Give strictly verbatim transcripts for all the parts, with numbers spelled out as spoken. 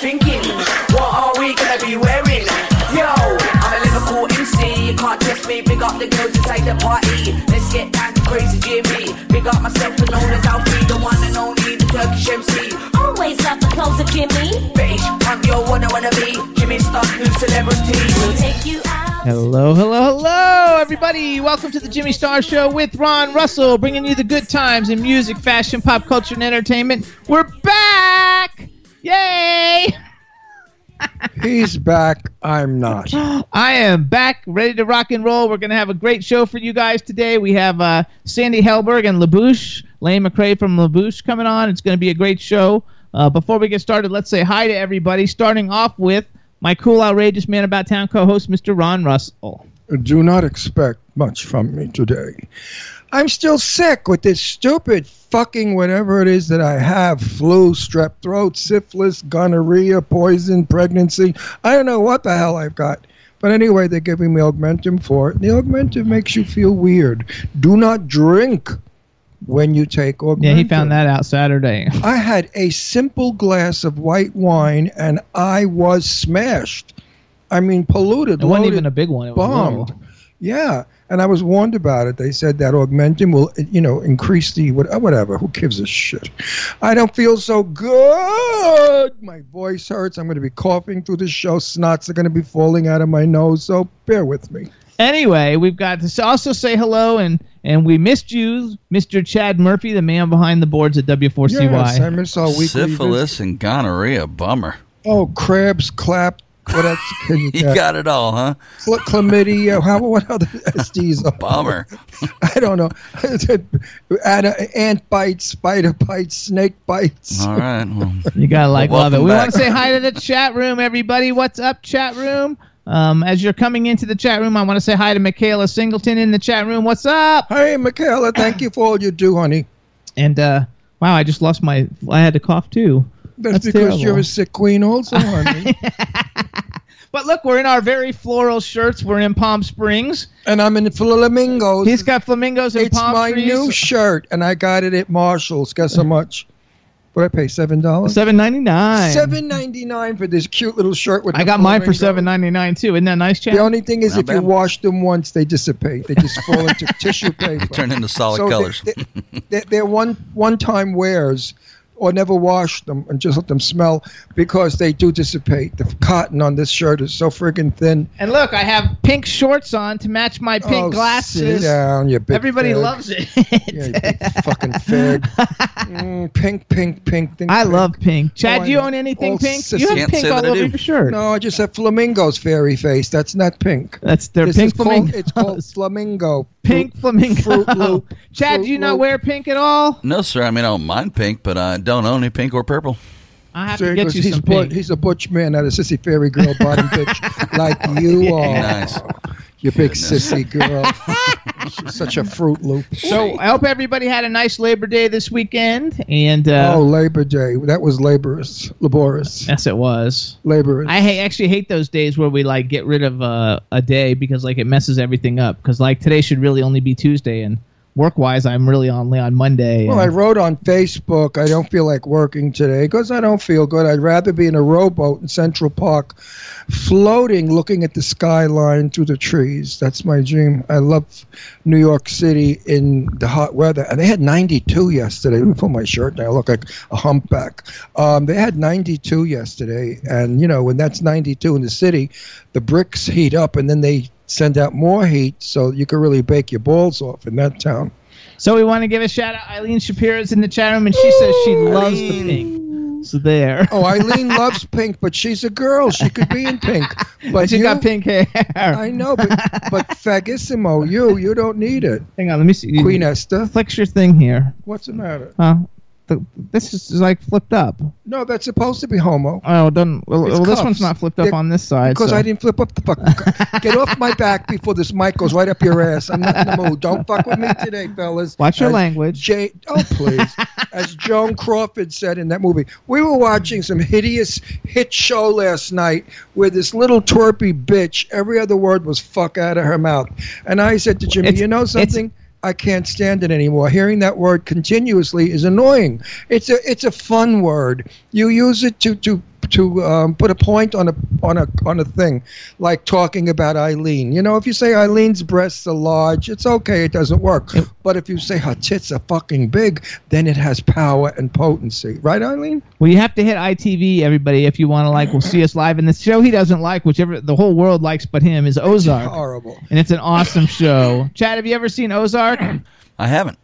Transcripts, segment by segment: Thinking, what are we gonna be wearing? Yo, I'm a Liverpool M C. You can't test me. Big up the girls inside the party. Let's get down to crazy Jimmy. Big up myself and known as Alfie, the one and only, the Turkish M C. Always love the clothes of Jimmy. British punk, yo, wanna wanna be Jimmy Stark, new celebrity. We'll take you out. Hello, hello, hello, everybody. Welcome to the Jimmy Star Show with Ron Russell, bringing you the good times in music, fashion, pop culture, and entertainment. We're back. Yay! He's back. I'm not. I am back, ready to rock and roll. We're going to have a great show for you guys today. We have uh, Sandy Helberg and La Bouche, Lane McCray from La Bouche coming on. It's going to be a great show. Uh, before we get started, let's say hi to everybody, starting off with my cool, outrageous man about town co-host, Mister Ron Russell. Do not expect much from me today. I'm still sick with this stupid fucking whatever it is that I have, flu, strep throat, syphilis, gonorrhea, poison, pregnancy. I don't know what the hell I've got. But anyway, they're giving me Augmentin for it. The Augmentin makes you feel weird. Do not drink when you take Augmentin. Yeah, he found that out Saturday. I had a simple glass of white wine, and I was smashed. I mean, polluted, loaded, bombed. It wasn't even a big one. It was bombed. Yeah. And I was warned about it. They said that Augmentin will, you know, increase the whatever. Who gives a shit? I don't feel so good. My voice hurts. I'm going to be coughing through the show. Snots are going to be falling out of my nose. So bear with me. Anyway, we've got to also say hello, and, and we missed you, Mister Chad Murphy, the man behind the boards at W four C Y. Yes, I miss all weekly. Syphilis visit. And gonorrhea, bummer. Oh, crabs, clap. What else can you get? You got it all, huh? Cl- chlamydia. How? What other S Ds are? Bummer. I don't know. Ant bites, spider bites, snake bites. All right. Well, you got to like well, love it. Back. We want to say hi to the chat room, everybody. What's up, chat room? Um, as you're coming into the chat room, I want to say hi to Michaela Singleton in the chat room. What's up? Hey, Michaela. Thank you for all you do, honey. And, uh, wow, I just lost my – I had to cough, too. That's, That's because terrible. You're a sick queen also, honey. But look, we're in our very floral shirts. We're in Palm Springs. And I'm in flamingos. He's got flamingos and it's palm trees. It's my new shirt, and I got it at Marshall's. Guess how much? What did I pay, seven dollars? seven dollars and ninety-nine cents. seven dollars and ninety-nine cents for this cute little shirt. With I got mine for seven dollars and ninety-nine cents, too. Isn't that nice, Chad? The only thing is, Not if bad. You wash them once, they dissipate. They just fall into tissue paper. They turn into solid so colors. They, they, they're one, one-time wears. or never wash them and just let them smell, because they do dissipate. The cotton on this shirt is so friggin' thin. And look, I have pink shorts on to match my pink oh, glasses. Sit down, you big Everybody fag. Loves it. Yeah, you big fucking fag. Mm, pink, pink, pink. Think I pink. Love pink. Chad, oh, do you own anything all pink? Sister. You have pink all over do. Your shirt. No, I just have flamingos fairy face. That's not pink. That's their pink flamingo. It's called flamingo. Pink flamingo. Fruit loop. Chad, do you not wear pink at all? No, sir. I mean, I don't mind pink, but I don't own any pink or purple. I have sir, to get you he's some pink. But, he's a butch man, not a sissy fairy girl bottom bitch like you yeah. are. Nice. You big sissy girl. She's such a Fruit Loop. So I hope everybody had a nice Labor Day this weekend. And uh, oh, Labor Day. That was laborious. Laborious. Yes, it was. Laborious. I ha- actually hate those days where we like get rid of uh, a day because like it messes everything up. Because like today should really only be Tuesday, and work-wise, I'm really only on Monday. Well, I wrote on Facebook, I don't feel like working today because I don't feel good. I'd rather be in a rowboat in Central Park, floating, looking at the skyline through the trees. That's my dream. I love New York City in the hot weather. And they had ninety-two yesterday. Let me put my shirt down. I look like a humpback. Um, they had ninety-two yesterday. And, you know, when that's ninety-two in the city, the bricks heat up and then they send out more heat, so you can really bake your balls off in that town. So we want to give a shout-out. Eileen Shapiro's in the chat room, and she says she loves Eileen. The pink. So there. Oh, Eileen loves pink, but she's a girl. She could be in pink. But she you, got pink hair. I know, but, but fagissimo, you, you don't need it. Hang on, let me see. Queen Esther. Flex your thing here. What's the matter? Huh? The, this is like flipped up. No, that's supposed to be homo. Oh, done. Well, well this one's not flipped up They're, on this side. Because so. I didn't flip up the fucking. Get off my back before this mic goes right up your ass. I'm not in the mood. Don't fuck with me today, fellas. Watch your As language. Jay, oh, please. As Joan Crawford said in that movie, we were watching some hideous hit show last night where this little twerpy bitch, every other word was fuck out of her mouth. And I said to Jimmy, it's, you know something? I can't stand it anymore. Hearing that word continuously is annoying. It's a it's a fun word. You use it to to to um, put a point on a on a on a thing, like talking about Eileen. You know, if you say Eileen's breasts are large, it's okay. It doesn't work. But if you say her tits are fucking big, then it has power and potency, right, Eileen? Well, you have to hit I T V, everybody, if you want to like. We'll see us live. And the show he doesn't like, whichever the whole world likes, but him, is Ozark. It's horrible. And it's an awesome show. Chad, have you ever seen Ozark? I haven't.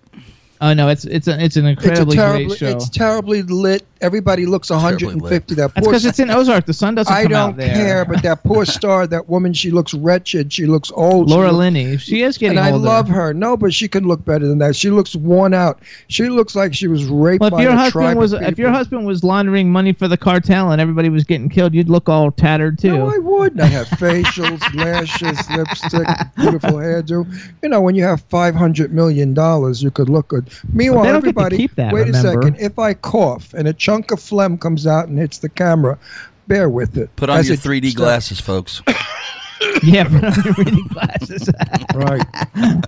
Oh no, it's it's an it's an incredibly it's terribly, great show. It's terribly lit. Everybody looks one hundred fifty. That poor. That's because it's in Ozark. The sun doesn't I come out there. I don't care, but that poor star, that woman, she looks wretched. She looks old. Laura she Linney, looks, she is getting and older. And I love her. No, but she can look better than that. She looks worn out. She looks like she was raped well, by your a husband tribe was, of people. If your husband was laundering money for the cartel and everybody was getting killed, you'd look all tattered too. No, I wouldn't. I have facials, lashes, lipstick, beautiful hairdo. You know, when you have five hundred million dollars, you could look good. Meanwhile, everybody, that, wait remember. a second. If I cough and a chunk of phlegm comes out and hits the camera, bear with it. Put on As your three D starts. Glasses, folks. Yeah, put on your three D glasses. Right.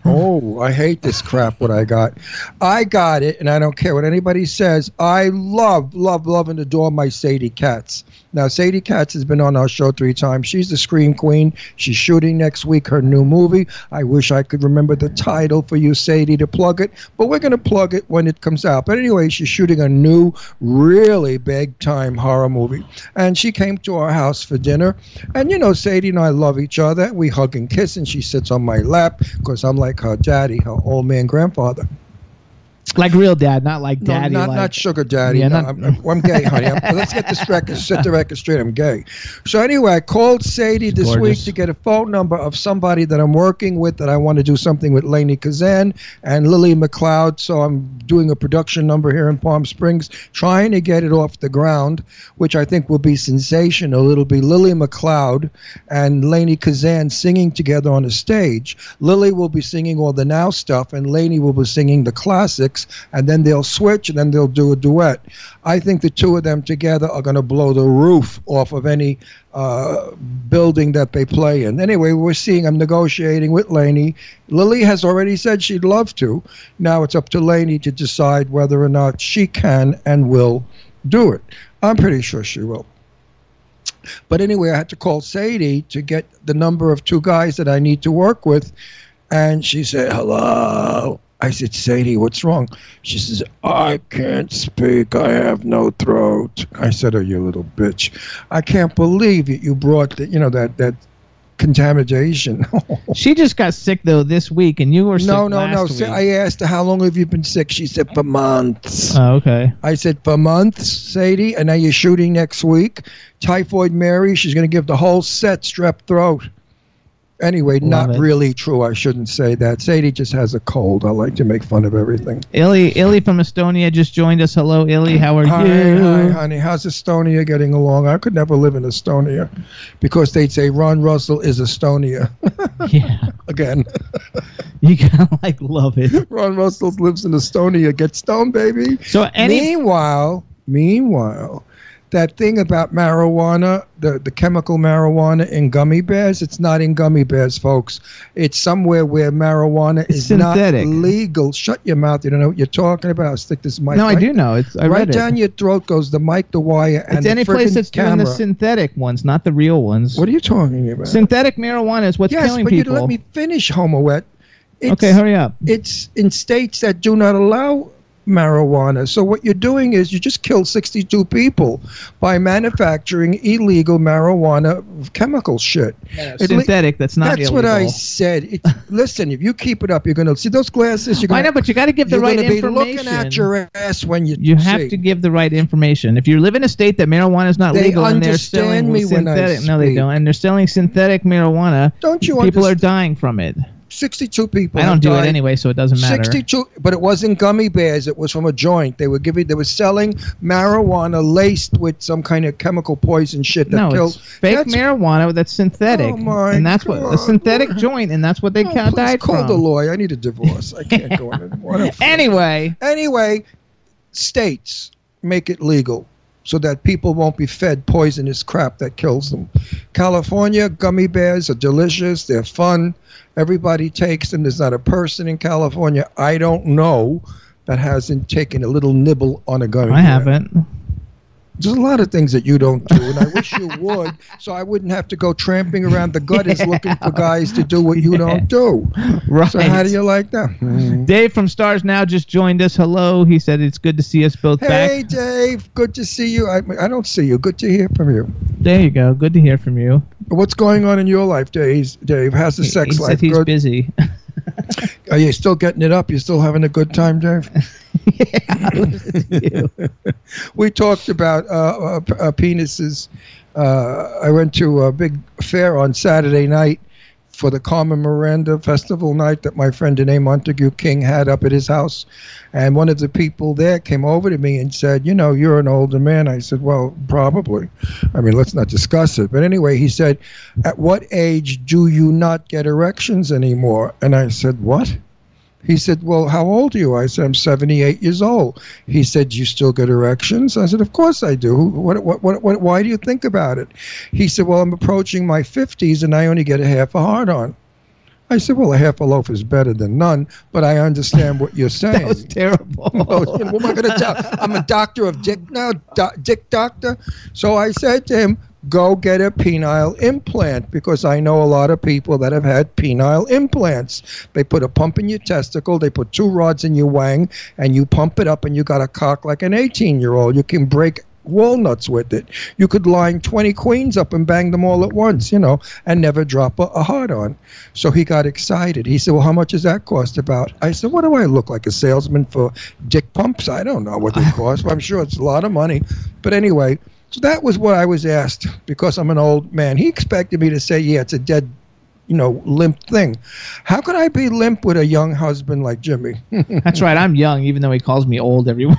Oh, I hate this crap, what I got. I got it, and I don't care what anybody says. I love, love, love and adore my Sadie Katz. Now, Sadie Katz has been on our show three times. She's the Scream Queen. She's shooting next week her new movie. I wish I could remember the title for you, Sadie, to plug it. But we're going to plug it when it comes out. But anyway, she's shooting a new, really big-time horror movie. And she came to our house for dinner. And, you know, Sadie and I love each other. We hug and kiss, and she sits on my lap because I'm like her daddy, her old man grandfather. Like real dad, not like daddy. No, not, like, not sugar daddy. Yeah, no, not, I'm, I'm gay, honey. I'm, let's get this record, set the record straight. I'm gay. So anyway, I called Sadie it's this gorgeous. week to get a phone number of somebody that I'm working with that I want to do something with, Lainey Kazan and Lily McLeod. So I'm doing a production number here in Palm Springs, trying to get it off the ground, which I think will be sensational. It'll be Lily McLeod and Lainey Kazan singing together on a stage. Lily will be singing all the now stuff, and Lainey will be singing the classics. And then they'll switch, and then they'll do a duet. I think the two of them together are going to blow the roof off of any uh, building that they play in. Anyway, we're seeing. I'm negotiating with Lainey. Lily has already said she'd love to. Now it's up to Lainey to decide whether or not she can and will do it. I'm pretty sure she will. But anyway, I had to call Sadie to get the number of two guys that I need to work with. And she said, hello. I said, Sadie, what's wrong? She says, I can't speak. I have no throat. I said, oh, you little bitch. I can't believe it. You brought the, you know, that, that contamination. She just got sick, though, this week, and you were sick no, no, last no. week. No, no, no. I asked her, how long have you been sick? She said, for months. Oh, okay. I said, for months, Sadie, and now you're shooting next week. Typhoid Mary, she's going to give the whole set strep throat. Anyway, Love not it. Really true. I shouldn't say that. Sadie just has a cold. I like to make fun of everything. Illy, Illy from Estonia just joined us. Hello, Illy. How are hi, you? Hi, honey. How's Estonia getting along? I could never live in Estonia because they'd say Ron Russell is Estonia. Yeah. Again. You kind of like love it. Ron Russell lives in Estonia. Get stoned, baby. So any- meanwhile, meanwhile. That thing about marijuana, the, the chemical marijuana in gummy bears, it's not in gummy bears, folks. It's somewhere where marijuana it's is synthetic. Not legal. Shut your mouth. You don't know what you're talking about. I'll stick this mic. No, right I do know. It's I Right read down it. Your throat goes the mic, the wire, and it's the freaking camera. It's any place that's doing the synthetic ones, not the real ones. What are you talking about? Synthetic marijuana is what's yes, killing people. Yes, but you let me finish, Homoet. Okay, hurry up. It's in states that do not allow marijuana. So what you're doing is you just killed sixty-two people by manufacturing illegal marijuana chemical shit. Yeah, synthetic. Li- that's not. That's illegal. What I said. It, listen, if you keep it up, you're gonna see those glasses. You're gonna. I know, but you got to give the right information. You're gonna be looking at your ass when you. You see. Have to give the right information. If you live in a state that marijuana is not they legal and they're selling me synthetic, when I no, they don't, and they're selling synthetic marijuana. Don't you? People understand? Are dying from it. sixty-two people. I don't do died. It anyway, so it doesn't matter. sixty-two, but it wasn't gummy bears. It was from a joint. They were giving. They were selling marijuana laced with some kind of chemical poison shit that no, killed. It's fake that's, marijuana that's synthetic. Oh my and that's God. What a synthetic joint, and that's what they oh, ca- died call from. Call the lawyer. I need a divorce. I can't go on anymore. Anyway. Anyway, states make it legal so that people won't be fed poisonous crap that kills them. California, gummy bears are delicious. They're fun. Everybody takes them. There's not a person in California I don't know that hasn't taken a little nibble on a gummy bear. I haven't. There's a lot of things that you don't do, and I wish you would, so I wouldn't have to go tramping around the gutters yeah. looking for guys to do what you yeah. don't do. Right. So how do you like that? Mm. Dave from Stars Now just joined us. Hello. He said it's good to see us both hey, back. Hey, Dave. Good to see you. I, I don't see you. Good to hear from you. There you go. Good to hear from you. What's going on in your life, Dave? Dave, how's the he, sex he life? He said he's good? Busy. Are you still getting it up? You still having a good time, Dave? Yeah. We talked about uh, uh, penises. Uh, I went to a big fair on Saturday night for the Carmen Miranda Festival night that my friend Danae Montague King had up at his house. And one of the people there came over to me and said, you know, you're an older man. I said, well, probably. I mean, let's not discuss it. But anyway, he said, at what age do you not get erections anymore? And I said, what? He said, well, how old are you? I said, I'm seventy-eight years old. He said, you still get erections? I said, of course I do. What, what, what, what, why do you think about it? He said, well, I'm approaching my fifties, and I only get a half a hard-on. I said, well, a half a loaf is better than none, but I understand what you're saying. That was terrible. Oh, what am I going to tell? I'm a doctor of dick now, do- dick doctor. So I said to him, go get a penile implant, because I know a lot of people that have had penile implants. They put a pump in your testicle, they put two rods in your wang, and you pump it up, and you got a cock like an eighteen-year-old. You can break walnuts with it. You could line twenty queens up and bang them all at once, you know, and never drop a, a hard on. So he got excited. He said, well, how much does that cost about? I said, what do I look like, a salesman for dick pumps? I don't know what they cost, but I'm sure it's a lot of money. But anyway, so that was what I was asked, because I'm an old man. He expected me to say, yeah, it's a dead, you know, limp thing. How could I be limp with a young husband like Jimmy? That's right. I'm young, even though he calls me old everywhere.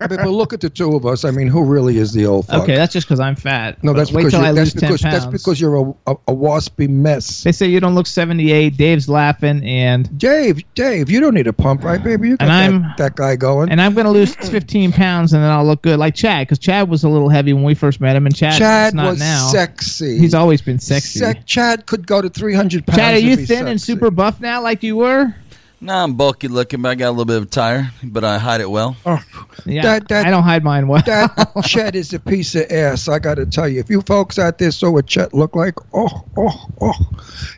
But, but look at the two of us. I mean, who really is the old fuck? Okay, that's just because I'm fat. No, that's because, you're, that's, because, that's because you're a, a, a waspy mess. They say you don't look seventy-eight. Dave's laughing. And Dave, Dave, you don't need a pump, right, baby? You got that, that guy going. And I'm going to lose fifteen pounds, and then I'll look good like Chad, because Chad was a little heavy when we first met him, and Chad, Chad not was now. Sexy. He's always been sexy. Se- Chad could go to three three hundred pounds. Chad, are you thin sexy. And super buff now like you were? No, nah, I'm bulky looking, but I got a little bit of a tire, but I hide it well. Oh, yeah, that, that, I don't hide mine well. That Chet is a piece of ass, I got to tell you. If you folks out there saw what Chet looked like, oh, oh, oh.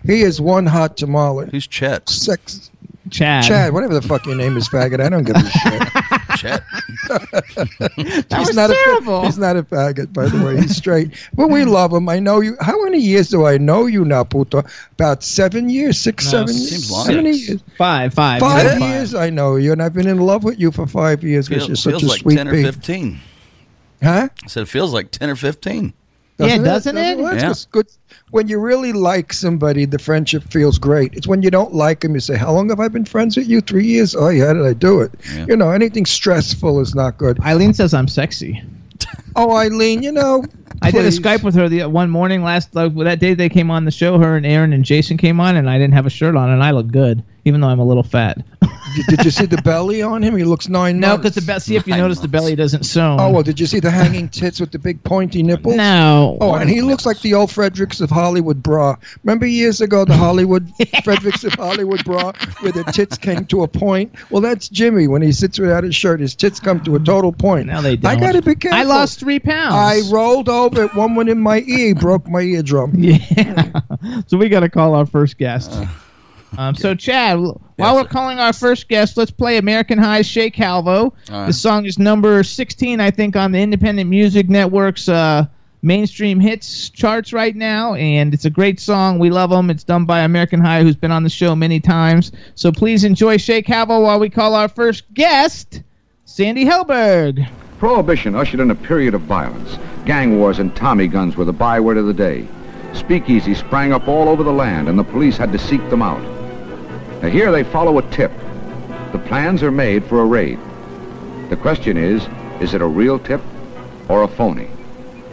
He is one hot tamale. Who's Chet? Sex. Chad. Chad, whatever the fuck your name is, faggot. I don't give a shit. Chad. That was not terrible. A, he's not a faggot, by the way. He's straight. But we love him. I know you. How many years do I know you now, puto? About seven years, six, no, seven seems years. Seven years. Five, five. Five yeah. years I know you, and I've been in love with you for five years because you're such a like sweet feels like ten or fifteen. Pig. Huh? I said it feels like ten or fifteen. Doesn't yeah, doesn't it? Doesn't it? Well, yeah. Just good. When you really like somebody, the friendship feels great. It's when you don't like them, you say, how long have I been friends with you? Three years? Oh, yeah, how did I do it? Yeah. You know, anything stressful is not good. Eileen says I'm sexy. Oh, Eileen, you know. I did a Skype with her the one morning last, like, that day they came on the show, her and Aaron and Jason came on, and I didn't have a shirt on, and I look good, even though I'm a little fat. Did you see the belly on him? He looks nine no, months. No, because the be- see if you nine notice months. The belly doesn't sewn. Oh well, did you see the hanging tits with the big pointy nipples? No. Oh, and he looks like the old Fredericks of Hollywood bra. Remember years ago the Hollywood Fredericks of Hollywood bra where the tits came to a point? Well, that's Jimmy when he sits without his shirt. His tits come to a total point. Now they don't. I gotta be careful. I lost three pounds. I rolled over. One went in my ear, broke my eardrum. Yeah. So we gotta call our first guest. Uh. Um, so, Chad, while yes, we're calling our first guest, let's play American High's Shea Calvo. Right. The song is number sixteen, I think, on the Independent Music Network's uh, mainstream hits charts right now, and it's a great song. We love them. It's done by American High, who's been on the show many times. So please enjoy Shea Calvo while we call our first guest, Sandy Helberg. Prohibition ushered in a period of violence. Gang wars and Tommy guns were the byword of the day. Speakeasy sprang up all over the land, and the police had to seek them out. Now here they follow a tip. The plans are made for a raid. The question is, is it a real tip or a phony?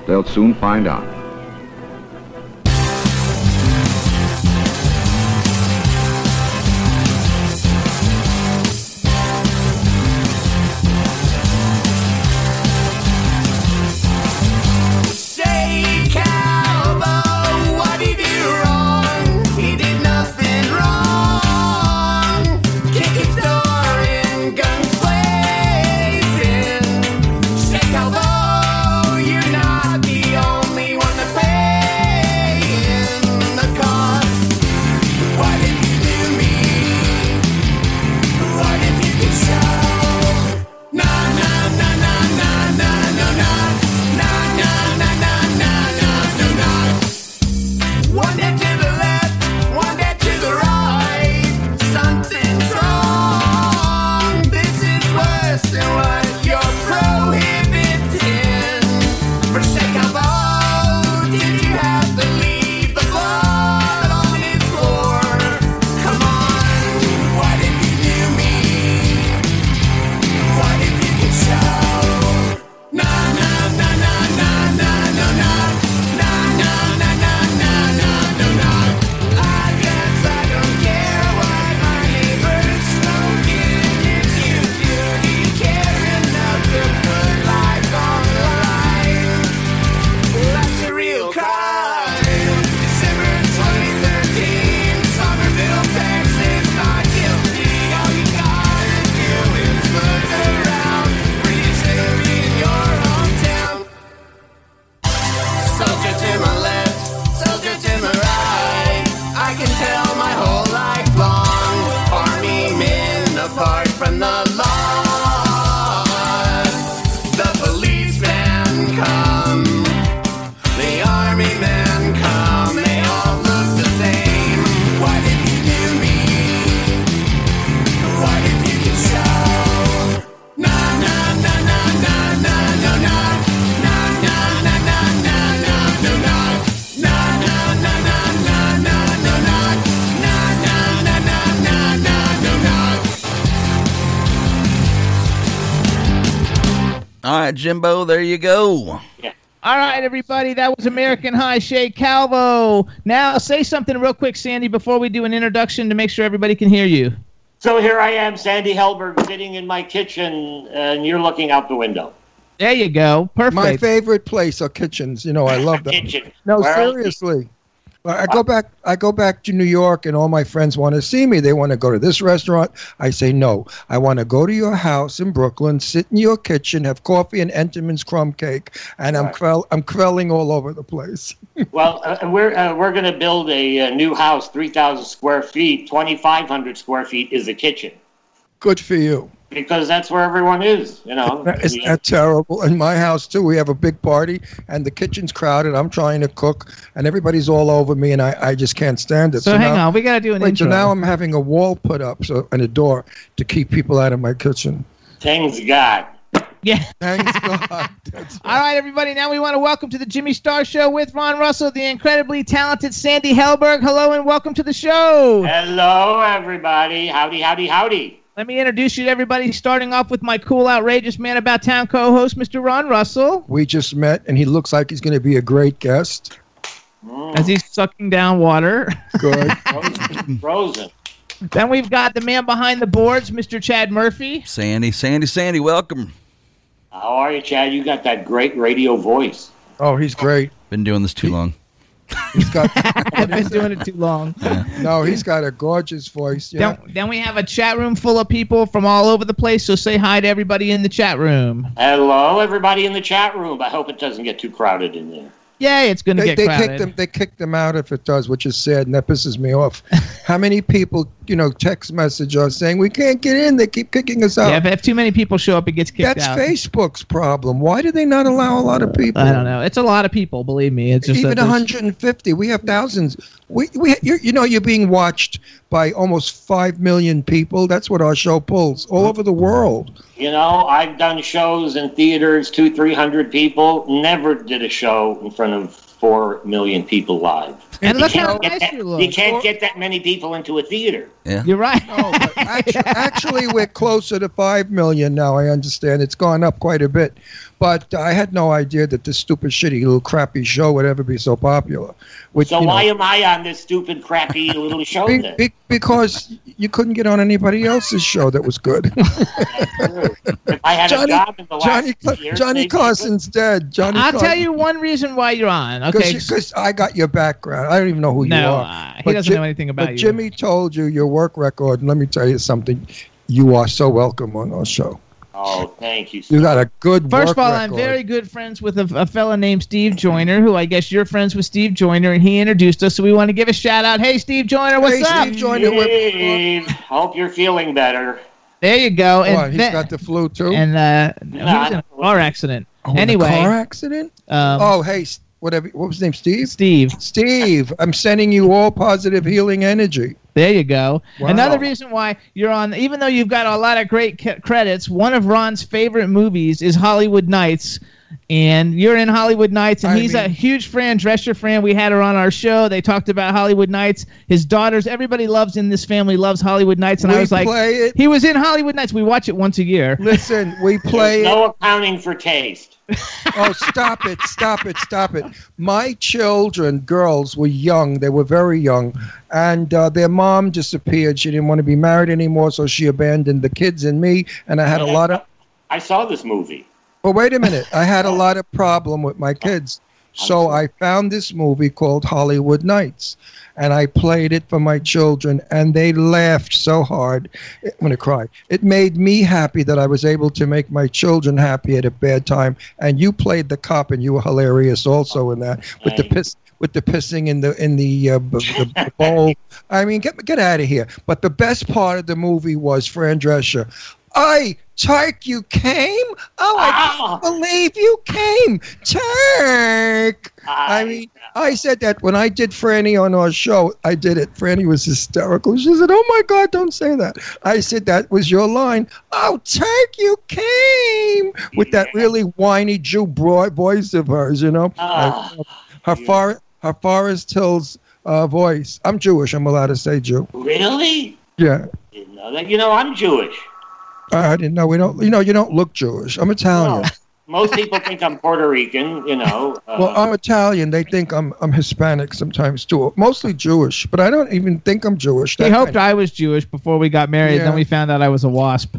They'll soon find out. Jimbo, there you go. Yeah. All right, everybody, that was American High Shea Calvo. Now, say something real quick, Sandy, before we do an introduction to make sure everybody can hear you. So here I am, Sandy Helberg, sitting in my kitchen, and you're looking out the window. There you go. Perfect. My favorite place are kitchens. You know, I love them. Kitchen. No, where seriously. I go back. I go back to New York, and all my friends want to see me. They want to go to this restaurant. I say no. I want to go to your house in Brooklyn, sit in your kitchen, have coffee and Entenmann's crumb cake, and right. I'm quell- I'm quelling all over the place. Well, uh, we're uh, we're going to build a, a new house, three thousand square feet. Twenty five hundred square feet is the kitchen. Good for you. Because that's where everyone is, you know. Isn't that terrible? In my house, too, we have a big party, and the kitchen's crowded. I'm trying to cook, and everybody's all over me, and I, I just can't stand it. So, so hang now, on. We got to do an wait, intro. So now I'm having a wall put up so, and a door to keep people out of my kitchen. Thanks God. Yeah. Thanks God. That's all right, everybody. Now we want to welcome to the Jimmy Star Show with Ron Russell, the incredibly talented Sandy Helberg. Hello, and welcome to the show. Hello, everybody. Howdy, howdy, howdy. Let me introduce you to everybody, starting off with my cool, outrageous man about town co-host, Mister Ron Russell. We just met, and he looks like he's going to be a great guest. Mm. As he's sucking down water. Good. Frozen. Frozen. Then we've got the man behind the boards, Mister Chad Murphy. Sandy, Sandy, Sandy, welcome. How are you, Chad? You got that great radio voice. Oh, he's great. Been doing this too he- long. He's got. I've been doing it too long. Yeah. No, he's got a gorgeous voice. Yeah. Then, then we have a chat room full of people from all over the place. So say hi to everybody in the chat room. Hello, everybody in the chat room. I hope it doesn't get too crowded in there. Yeah, it's going to get they crowded. Kicked them, they kicked them out if it does, which is sad, and that pisses me off. How many people, you know, text message us saying, we can't get in, they keep kicking us out. Yeah, if, if too many people show up, it gets kicked That's out. That's Facebook's problem. Why do they not allow a lot of people? I don't know. It's a lot of people, believe me. It's just even one hundred fifty. We have thousands. We we you're, You know, you're being watched by almost five million people. That's what our show pulls all over the world. You know, I've done shows in theaters, two, three hundred people. Never did a show in front of four million people live. And you look how nice that, you look. You can't get that many people into a theater. Yeah. You're right. No, but actually, actually, we're closer to five million now, I understand. It's gone up quite a bit. But I had no idea that this stupid, shitty, little crappy show would ever be so popular. Which, so you know, why am I on this stupid, crappy little show be, then? Be, because you couldn't get on anybody else's show that was good. If I had Johnny, a job in the last Johnny, few years, Johnny Carson's dead. Johnny I'll Carson. Tell you one reason why you're on. Okay, because I got your background. I don't even know who no, you are. Uh, he doesn't Jim, know anything about but you. Jimmy told you your work record, and let me tell you something. You are so welcome on our show. Oh, thank you. You got a good First of all, record. I'm very good friends with a, a fella named Steve Joyner, who I guess you're friends with Steve Joyner, and he introduced us, so we want to give a shout-out. Hey, Steve Joyner, what's hey, up? Hey, Steve Joyner. Steve, hope you're feeling better. There you go. And oh, he's then, got the flu, too? And uh, no, he was in a car accident. Oh, anyway, a car accident? Um, oh, hey, whatever. What was his name, Steve? Steve. Steve, I'm sending you all positive healing energy. There you go. Wow. Another reason why you're on, even though you've got a lot of great ca- credits, one of Ron's favorite movies is Hollywood Knights, and you're in Hollywood Knights, and I he's mean, a huge Fran Drescher fan. We had her on our show. They talked about Hollywood Knights. His daughters, everybody loves in this family loves Hollywood Knights, and I was like, it. He was in Hollywood Knights. We watch it once a year. Listen, we play There's no accounting for taste. Oh, stop it, stop it, stop it. My children, girls, were young. They were very young. And uh, their mom disappeared. She didn't want to be married anymore, so she abandoned the kids and me. And I had a lot of... I saw this movie. Well, wait a minute. I had a lot of problem with my kids. So I found this movie called Hollywood Nights, and I played it for my children, and they laughed so hard. I'm going to cry. It made me happy that I was able to make my children happy at a bad time, and you played the cop, and you were hilarious also in that with the piss, with the pissing in the in the, uh, b- the bowl. I mean, get get out of here. But the best part of the movie was Fran Drescher. I... Tark, you came? Oh, I can't oh. believe you came. Tark. I, I mean, I said that when I did Franny on our show. I did it. Franny was hysterical. She said, oh, my God, don't say that. I said, that was your line. Oh, Tark, you came. With that really whiny Jew voice of hers, you know. Oh. Her, yeah. far, her Forest Hills uh, voice. I'm Jewish. I'm allowed to say Jew. Really? Yeah. Didn't know that. You know, I'm Jewish. I didn't know. We don't. You know, you don't look Jewish. I'm Italian. No. Most people think I'm Puerto Rican. You know. Uh, well, I'm Italian. They think I'm I'm Hispanic sometimes too. Mostly Jewish, but I don't even think I'm Jewish. They hoped I was Jewish before we got married. Yeah. Then we found out I was a wasp.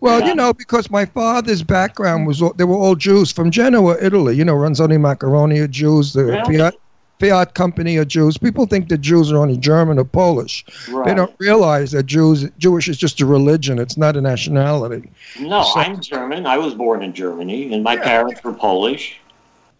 Well, yeah. you know, because my father's background was, all, they were all Jews from Genoa, Italy. You know, Ronzoni Macaroni are Jews, the really? Fiat, Fiat Company are Jews. People think that Jews are only German or Polish. Right. They don't realize that Jews, Jewish is just a religion. It's not a nationality. No, so, I'm German. I was born in Germany, and my yeah. parents were Polish,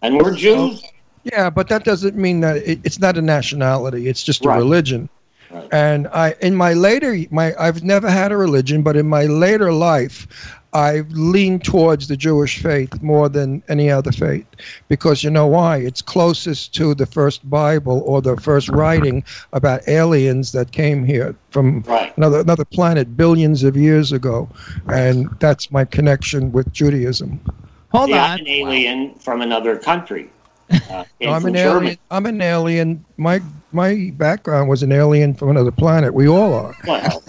and we're Jews. Yeah, but that doesn't mean that it, it's not a nationality. It's just right. a religion. Right. And I, in my later, my I've never had a religion, but in my later life, I've leaned towards the Jewish faith more than any other faith, because you know why? It's closest to the first Bible or the first writing about aliens that came here from right. another another planet billions of years ago, and that's my connection with Judaism. Hold yeah, on, an alien wow. from another country. Uh, I'm an alien. Germany. I'm an alien. My my background was an alien from another planet. We all are. Well,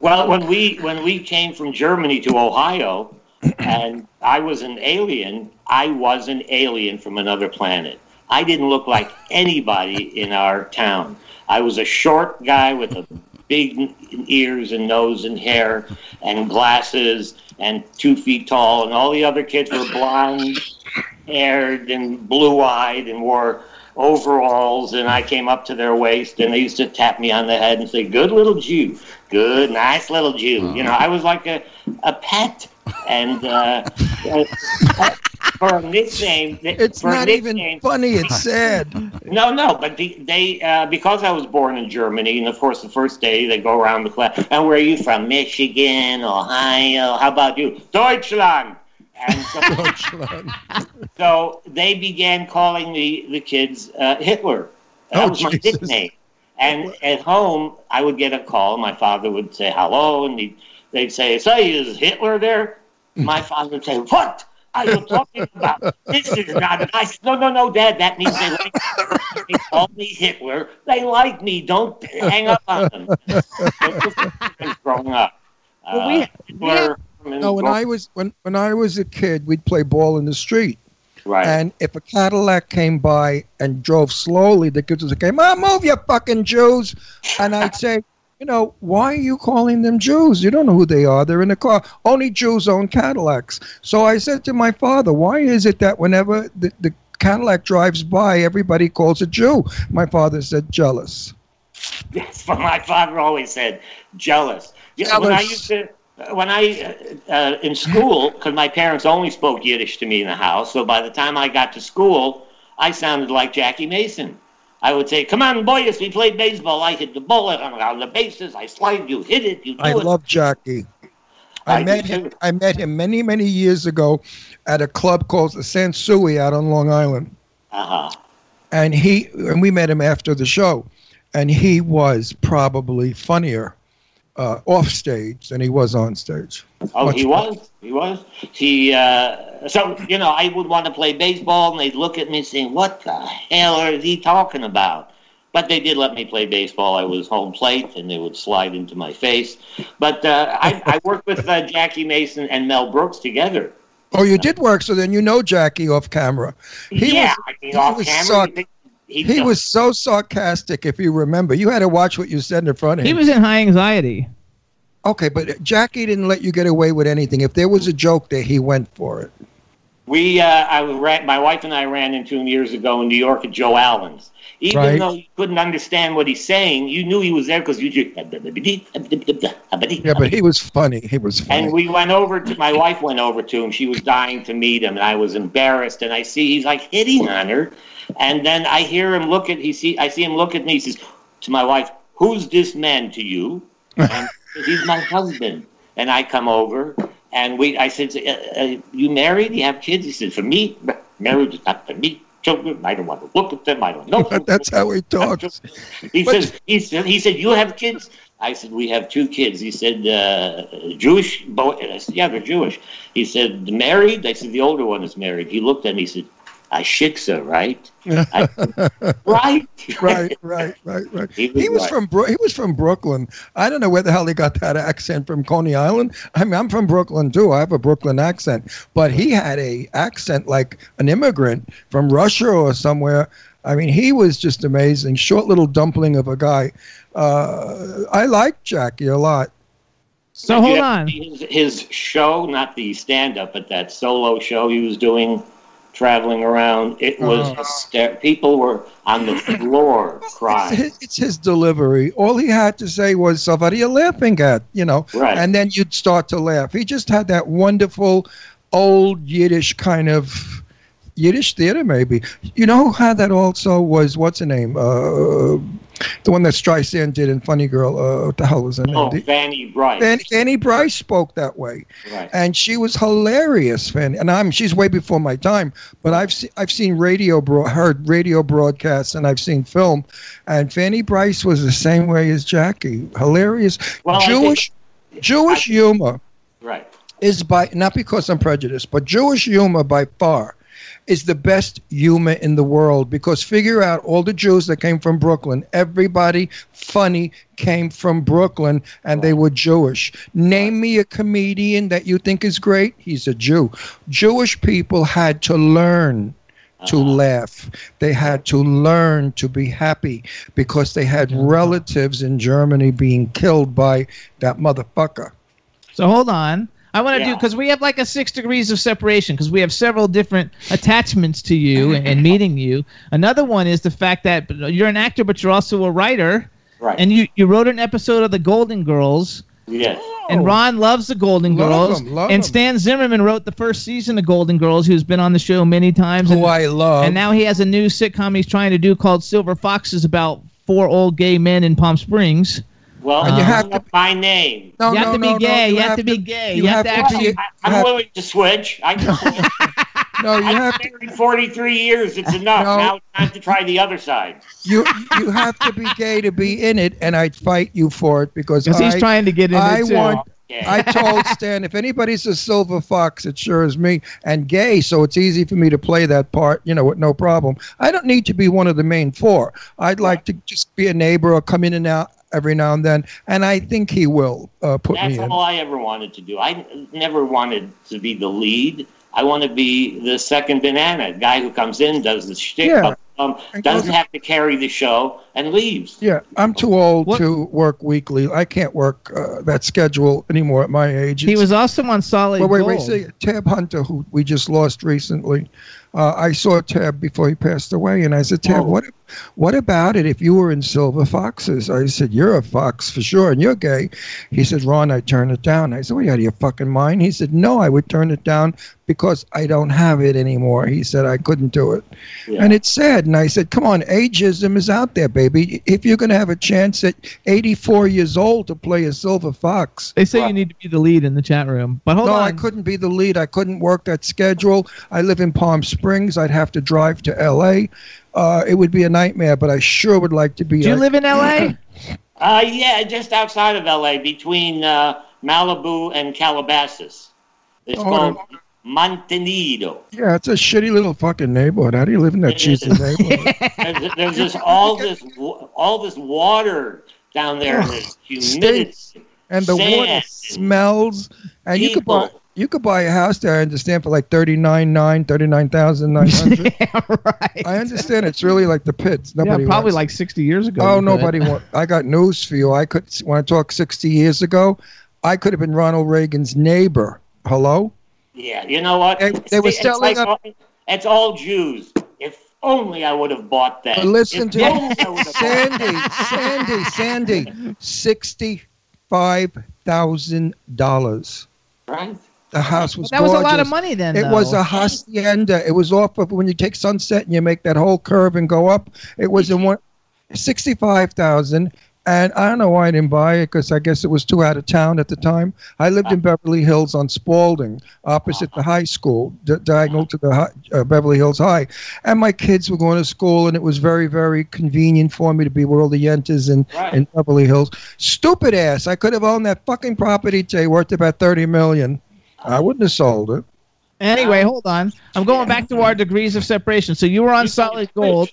well, when we when we came from Germany to Ohio, and I was an alien. I was an alien from another planet. I didn't look like anybody in our town. I was a short guy with a big ears and nose and hair and glasses and two feet tall, and all the other kids were blonde. Haired and blue-eyed and wore overalls, and I came up to their waist, and they used to tap me on the head and say, "Good little Jew, good nice little Jew." You know, I was like a a pet, and uh, for a nickname, it's for not nickname, even funny. It's sad. No, no, but the, they uh, because I was born in Germany, and of course the first day they go around the class, "And where are you from? Michigan, Ohio? How about you? Deutschland." And so, so they began calling the, the kids uh, Hitler. That oh, was my Jesus. nickname. And Hitler. At home, I would get a call. My father would say, "Hello," and he'd, they'd say, "So is Hitler there?" My father would say, "What are you talking about? This is not nice." "No, no, no, Dad, that means they like me. They call me Hitler. They like me. Don't hang up on them." That's growing up. Well, we, uh, Hitler, No, when I was when, when I was a kid, we'd play ball in the street. Right. And if a Cadillac came by and drove slowly, the kids would say, "Okay, Mom, move, you fucking Jews." And I'd say, "You know, why are you calling them Jews? You don't know who they are. They're in a car. Only Jews own Cadillacs." So I said to my father, "Why is it that whenever the, the Cadillac drives by, everybody calls it Jew?" My father said, "Jealous." Yes, but my father always said, "Jealous." Jealous. When I used to... When I, uh, in school, because my parents only spoke Yiddish to me in the house, so by the time I got to school, I sounded like Jackie Mason. I would say, "Come on, boys, we played baseball. I hit the bullet on the bases. I slide, you hit it, you do I it. I love Jackie. I, I met him. I met him many, many years ago at a club called the Sansui out on Long Island. Uh-huh. And, he, and we met him after the show, and he was probably funnier Uh, off stage than he was on stage. Oh, Much he more. was. He was. He. Uh, so you know, I would want to play baseball, and they'd look at me saying, "What the hell is he talking about?" But they did let me play baseball. I was home plate, and they would slide into my face. But uh, I, I worked with uh, Jackie Mason and Mel Brooks together. Oh, you did work. So then you know Jackie off camera. He yeah, was, I mean, he off was camera. Suck- He, he was so sarcastic, if you remember. You had to watch what you said in front of him. He was in High Anxiety. Okay, but Jackie didn't let you get away with anything. If there was a joke there, he went for it. We, uh, I ran, my wife and I ran into him years ago in New York at Joe Allen's. Even right. though you couldn't understand what he's saying, you knew he was there because you just... Yeah, but he was funny. He was funny. And we went over to... My wife went over to him. She was dying to meet him, and I was embarrassed. And I see he's like hitting on her. And then I hear him look at he see I see him look at me. He says to my wife, "Who's this man to you?" And he's my husband. And I come over, and we I said, uh, uh, "You married? You have kids?" He said, "For me, marriage is not for me. Children, I don't want to look at them. I don't know." But that's how he talks. He says, he said, he said, "You have kids?" I said, "We have two kids." He said, uh, "Jewish?" Boy. I said, "Yeah, they're Jewish." He said, "Married?" I said, "The older one is married." He looked at me. He said, "I shiksa, right?" I, right, right, right, right, right. He was, he was right. from Bro- he was from Brooklyn. I don't know where the hell he got that accent from Coney Island. I mean, I'm from Brooklyn too. I have a Brooklyn accent, but he had a accent like an immigrant from Russia or somewhere. I mean, he was just amazing. Short little dumpling of a guy. Uh, I liked Jackie a lot. So hold on. His, his show, not the stand-up, but that solo show he was doing, traveling around, it was oh. hyster- people were on the floor crying. It's his, it's his delivery. All he had to say was, "Somebody you're laughing at," you know, right. And then you'd start to laugh. He just had that wonderful old Yiddish kind of Yiddish theater, maybe. You know who had that also was, what's her name? Uh, the one that Streisand did in Funny Girl. Uh, what the hell was her name? Oh, Fanny Brice. Fanny, Fanny Brice spoke that way. Right. And she was hilarious, Fanny. And I'm she's way before my time, but I've, se- I've seen radio, bro- heard radio broadcasts, and I've seen film. And Fanny Brice was the same way as Jackie. Hilarious. Well, Jewish, think, Jewish I, humor. Right. Is by, not because I'm prejudiced, but Jewish humor by far is the best humor in the world, because figure out all the Jews that came from Brooklyn. Everybody funny came from Brooklyn, and they were Jewish. Name me a comedian that you think is great. He's a Jew. Jewish people had to learn to laugh. They had to learn to be happy, because they had relatives in Germany being killed by that motherfucker. So hold on. I want to yeah. do, because we have like a six degrees of separation, because we have several different attachments to you and, and meeting you. Another one is the fact that you're an actor, but you're also a writer. Right. And you, you wrote an episode of The Golden Girls. Yes. Oh. And Ron loves The Golden love Girls. Him, love and Stan Zimmerman wrote the first season of Golden Girls, who's been on the show many times. Who and, I love. And now he has a new sitcom he's trying to do called Silver Foxes, about four old gay men in Palm Springs. Well, um, you have to by name. No, you have no, to be no, gay. No, you, you have, have to be gay. You, you have, have to actually. I'm willing to switch. I can switch. No, you I've have been married to. forty-three years. It's enough. No. Now it's time to try the other side. You you have to be gay to be in it, and I'd fight you for it, because I, he's trying to get in I it too. Want, yeah. I told Stan, if anybody's a silver fox, it sure is me, and gay, so it's easy for me to play that part, you know, with no problem. I don't need to be one of the main four. I'd like to just be a neighbor or come in and out every now and then, and I think he will uh, put That's me in. That's all I ever wanted to do. I never wanted to be the lead. I want to be the second banana, the guy who comes in, does the shtick, yeah. um, doesn't have to carry the show, and leaves. Yeah, I'm too old what? to work weekly. I can't work uh, that schedule anymore at my age. It's, he was awesome on Solid Gold. Wait, wait, wait, see, Tab Hunter, who we just lost recently, Uh, I saw Tab before he passed away, and I said, Tab, what what about it if you were in Silver Foxes? I said, you're a fox for sure, and you're gay. He said, Ron, I turn it down. I said, well, you out of your fucking mind? He said, no, I would turn it down because I don't have it anymore. He said, I couldn't do it. Yeah. And it's sad. And I said, come on, ageism is out there, baby. If you're going to have a chance at eighty-four years old to play a Silver Fox. They say well, you need to be the lead in the chat room. But hold no, on. No, I couldn't be the lead. I couldn't work that schedule. I live in Palm Springs. I'd have to drive to L A. Uh, it would be a nightmare, but I sure would like to be. Do you a- live in L A? Uh, yeah, just outside of L A, between uh, Malibu and Calabasas. It's oh, called no. Montenido. Yeah, it's a shitty little fucking neighborhood. How do you live in that cheesy neighborhood? There's, there's just all this, all this water down there. Oh, there's humidity. Stinks. And the sand. Water smells. And people. You could buy... You could buy a house there, I understand, for like thirty-nine thousand nine hundred dollars, thirty-nine thousand nine hundred dollars. Yeah, right. I understand it's really like the pits. Nobody yeah, probably wants. Like sixty years ago. Oh, nobody wants. I got news for you. I could. When I talk sixty years ago, I could have been Ronald Reagan's neighbor. Hello? Yeah, you know what? They, they were it's selling like, up. It's all Jews. If only I would have bought that. But listen if to me. Sandy, Sandy, Sandy, sixty-five thousand dollars. Right. The house was. But that gorgeous. Was a lot of money then. It though. Was a hacienda. It was off of when you take Sunset and you make that whole curve and go up. It was in one sixty-five thousand, and I don't know why I didn't buy it, because I guess it was too out of town at the time. I lived in Beverly Hills on Spaulding, opposite the high school, di- diagonal to the high, uh, Beverly Hills High, and my kids were going to school, and it was very, very convenient for me to be with all the yentas in, right. in Beverly Hills. Stupid ass! I could have owned that fucking property today, worth about thirty million. I wouldn't have sold it. Anyway, hold on. I'm going back to our degrees of separation. So you were on Solid Gold,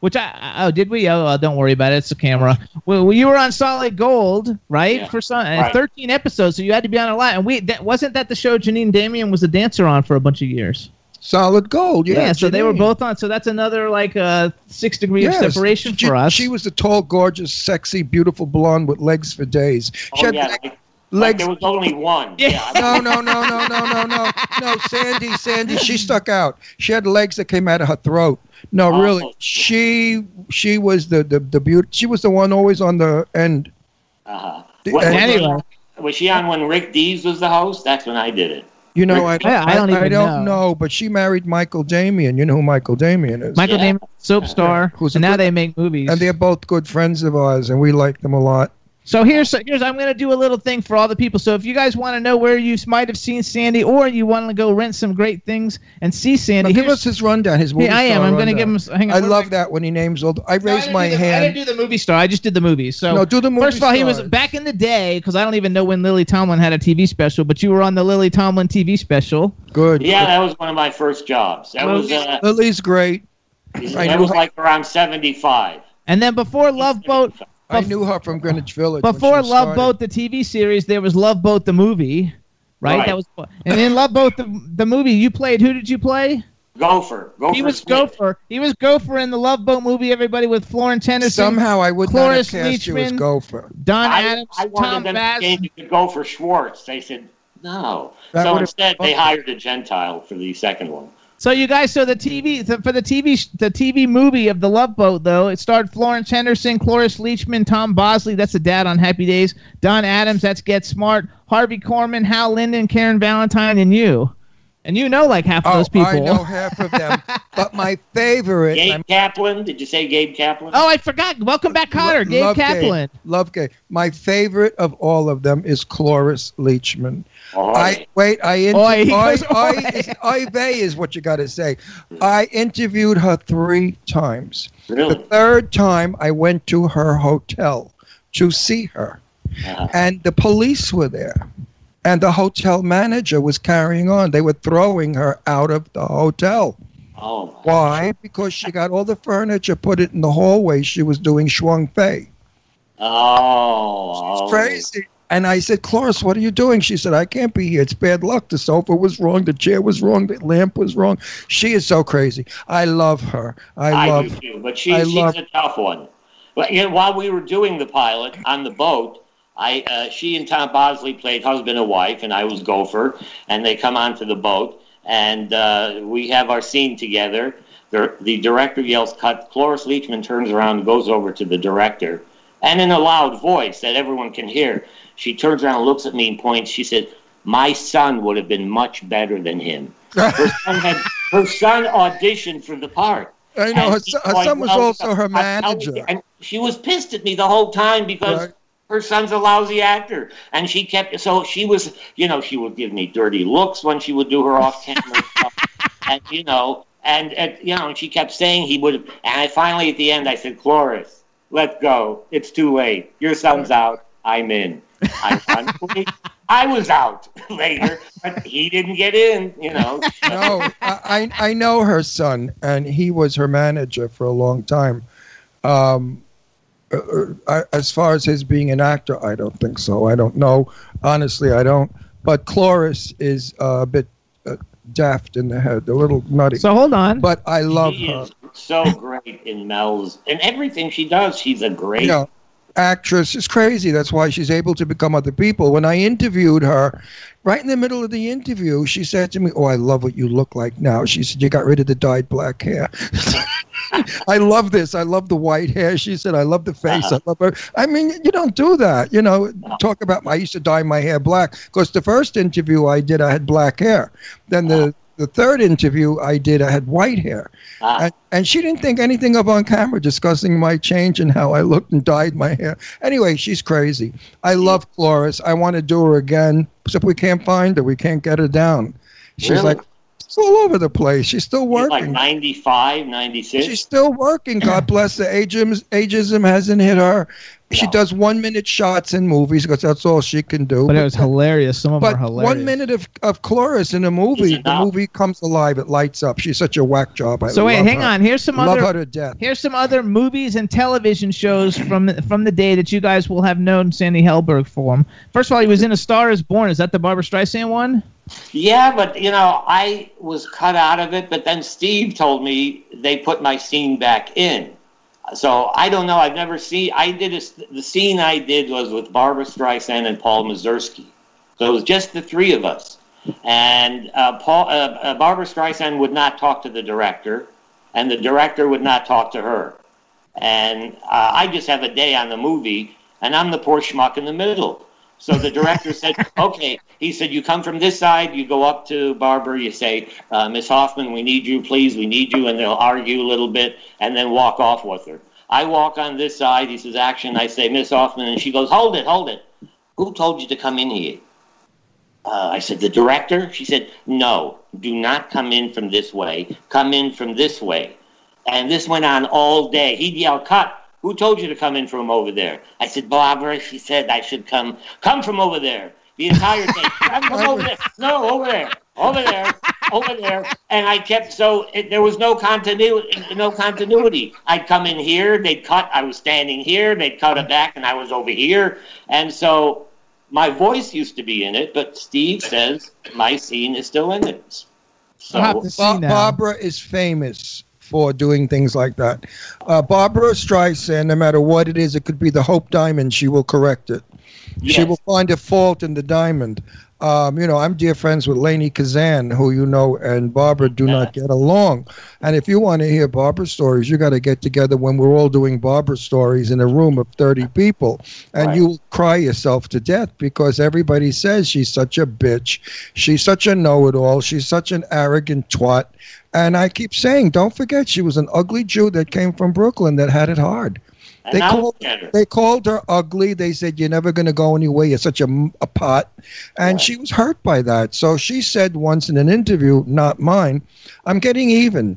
which I oh did we oh don't worry about it. It's the camera. Well, you were on Solid Gold, right? Yeah. For some right. thirteen episodes, so you had to be on a lot. And we that, wasn't that the show Janine Damien was a dancer on for a bunch of years. Solid Gold, yeah. Yeah, so Janine. They were both on. So that's another like uh, six degree yes. of separation she, for us. She was the tall, gorgeous, sexy, beautiful blonde with legs for days. Oh, she had yeah. Legs. Like there was only one. Yeah. no, no, no, no, no, no, no. No, Sandy, Sandy, she stuck out. She had legs that came out of her throat. No, oh, really. She she was the, the, the beauty. She was the one always on the end. Uh-huh. The, what, anyway. Was she on when Rick Dees was the host? That's when I did it. You know, I, yeah, I don't I, even I don't know. know, but she married Michael Damien. You know who Michael Damien is? Michael yeah. Damien, soap star, who's and now good, they make movies. And they're both good friends of ours, and we like them a lot. So here's, here's I'm going to do a little thing for all the people. So if you guys want to know where you might have seen Sandy, or you want to go rent some great things and see Sandy. Give us his rundown, his movie yeah, I am. I'm going to give him – hang on. I love that when he names old – I raised no, I my the, hand. I didn't do the movie star. I just did the movies. So no, do the movie First of all, stars. He was back in the day, because I don't even know when Lily Tomlin had a T V special, but you were on the Lily Tomlin T V special. Good. Yeah, good. That was one of my first jobs. That Lily's, was uh, – Lily's great. That was like around seventy-five. And then before Love Boat – I knew her from Greenwich Village. Before Love Boat, the T V series, there was Love Boat, the movie, right? right. That was, and in Love Boat, the, the movie, you played, who did you play? Gopher. Gopher he was Smith. Gopher. He was Gopher in the Love Boat movie, everybody, with Florence Henderson. Somehow I would Cloris not have cast Leachman, you as Gopher. Don I, Adams, I wanted Tom them Bass. To the Gopher Schwartz. They said, no. That so instead, they hired a Gentile for the second one. So you guys, so the T V the, for the T V the T V movie of the Love Boat though, it starred Florence Henderson, Cloris Leachman, Tom Bosley, that's the dad on Happy Days, Don Adams, that's Get Smart, Harvey Korman, Hal Linden, Karen Valentine, and you. And you know like half of oh, those people. I know half of them. But my favorite... Gabe I'm, Kaplan? Did you say Gabe Kaplan? Oh, I forgot. Welcome back, Cotter. Lo- Gabe love Kaplan. Gabe. Love Gabe. My favorite of all of them is Cloris Leachman. Oy. I Wait, I... Inter- oy, oy, oy, oy. Is, oy vey is what you got to say. I interviewed her three times. Really? The third time, I went to her hotel to see her. Uh-huh. And the police were there. And the hotel manager was carrying on. They were throwing her out of the hotel. Oh. Why? Because she got all the furniture, put it in the hallway. She was doing shuang fei. Oh. She's crazy. And I said, Cloris, what are you doing? She said, I can't be here. It's bad luck. The sofa was wrong. The chair was wrong. The lamp was wrong. She is so crazy. I love her. I, I love her. I do too, but she, she's love- a tough one. But, you know, while we were doing the pilot on the boat, I, uh, she and Tom Bosley played husband and wife, and I was Gopher, and they come onto the boat, and uh, we have our scene together. The, the director yells, cut. Cloris Leachman turns around and goes over to the director, and in a loud voice that everyone can hear, she turns around and looks at me and points. She said, my son would have been much better than him. Her son, had, her son auditioned for the part. I know, her son, her son was well, also her manager. And she was pissed at me the whole time because... Right. Her son's a lousy actor, and she kept so she was, you know, she would give me dirty looks when she would do her off-camera stuff, and you know, and, and you know, and she kept saying he would. And I finally, at the end, I said, "Cloris, let go. It's too late. Your son's out. I'm in. I'm done." I was out later, but he didn't get in, you know. No, I I know her son, and he was her manager for a long time. Um. Uh, as far as his being an actor, I don't think so. I don't know. Honestly, I don't. But Cloris is uh, a bit uh, daft in the head, a little nutty. So hold on. But I love she her. She is so great in Mel's. And everything she does, she's a great you know, actress. It's crazy. That's why she's able to become other people. When I interviewed her, right in the middle of the interview, she said to me, oh, I love what you look like now. She said, you got rid of the dyed black hair. I love this. I love the white hair. She said, I love the face. Uh-huh. I love her. I mean, you don't do that. You know, uh-huh. Talk about, I used to dye my hair black because the first interview I did, I had black hair. Then the, uh-huh. the third interview I did, I had white hair. Uh-huh. And, and she didn't think anything of on camera discussing my change and how I looked and dyed my hair. Anyway, she's crazy. I love Cloris. I want to do her again. Except we can't find her. We can't get her down. She's really? like, all over the place. She's still working. She's like ninety-five, ninety-six. She's still working. God bless her. Ageism, ageism hasn't hit her. She no. does one-minute shots in movies because that's all she can do. But, but it was hilarious. Some of them are hilarious. But one minute of, of Cloris in a movie, the movie comes alive. It lights up. She's such a whack job. I so wait, hang her. on. Here's some love other. Love her to death. Here's some other movies and television shows from from the day that you guys will have known Sandy Helberg for. First of all, he was in A Star Is Born. Is that the Barbra Streisand one? Yeah, but, you know, I was cut out of it, but then Steve told me they put my scene back in. So I don't know. I've never seen. I did a, the scene I did was with Barbra Streisand and Paul Mazursky. So it was just the three of us. And uh, Paul, uh, uh, Barbra Streisand would not talk to the director, and the director would not talk to her. And uh, I just have a day on the movie, and I'm the poor schmuck in the middle. So the director said, okay, he said, you come from this side, you go up to Barbara, you say, uh, Miss Hoffman, we need you, please, we need you, and they'll argue a little bit, and then walk off with her. I walk on this side, he says, action, I say, Miss Hoffman, and she goes, hold it, hold it. Who told you to come in here? Uh, I said, the director? She said, no, do not come in from this way. Come in from this way. And this went on all day. He'd yell, cut. Who told you to come in from over there? I said, Barbara, she said I should come. Come from over there. The entire day. Come from over there. No, over there. Over there. Over there. And I kept, so it, there was no continuity. No continuity. I'd come in here. They'd cut. I was standing here. They'd cut it back, and I was over here. And so my voice used to be in it, but Steve says my scene is still in it. So ba- Barbara is famous for doing things like that. Uh, Barbra Streisand, no matter what it is, it could be the Hope Diamond, she will correct it. Yes. She will find a fault in the diamond. Um, you know, I'm dear friends with Lainey Kazan, who you know, and Barbara do yes. not get along. And if you want to hear Barbara stories, you got to get together when we're all doing Barbara stories in a room of thirty people. And right. you will cry yourself to death because everybody says she's such a bitch. She's such a know-it-all. She's such an arrogant twat. And I keep saying, don't forget, she was an ugly Jew that came from Brooklyn that had it hard. They called, they called her ugly. They said, you're never going to go anywhere. You're such a, a pot. And yeah. she was hurt by that. So she said once in an interview, not mine, I'm getting even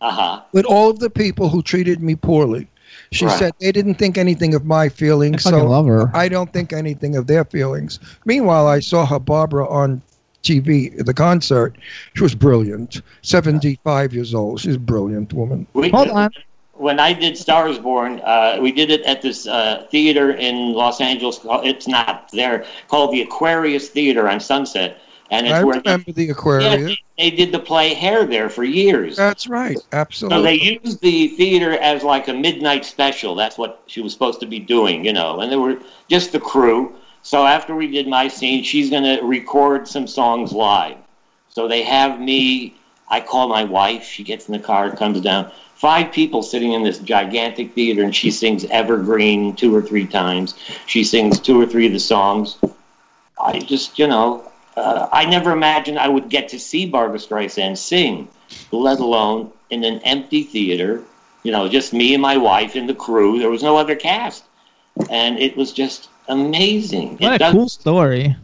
uh-huh. with all of the people who treated me poorly. She right. said they didn't think anything of my feelings. I so love her. I don't think anything of their feelings. Meanwhile, I saw her, Barbara, on T V, the concert. She was brilliant. seventy-five years old. She's a brilliant woman. Wait, Hold on. When I did Star Is Born, uh, we did it at this uh, theater in Los Angeles. It's not there. Called the Aquarius Theater on Sunset. And it's I where remember they, the Aquarius. Yeah, they, they did the play Hair there for years. That's right. Absolutely. So they used the theater as like a midnight special. That's what she was supposed to be doing, you know. And they were just the crew. So after we did my scene, she's going to record some songs live. So they have me. I call my wife. She gets in the car, comes down. Five people sitting in this gigantic theater, and she sings Evergreen two or three times. She sings two or three of the songs. I just, you know, uh, I never imagined I would get to see Barbra Streisand sing, let alone in an empty theater, you know, just me and my wife and the crew. There was no other cast. And it was just amazing. What it a does- cool story.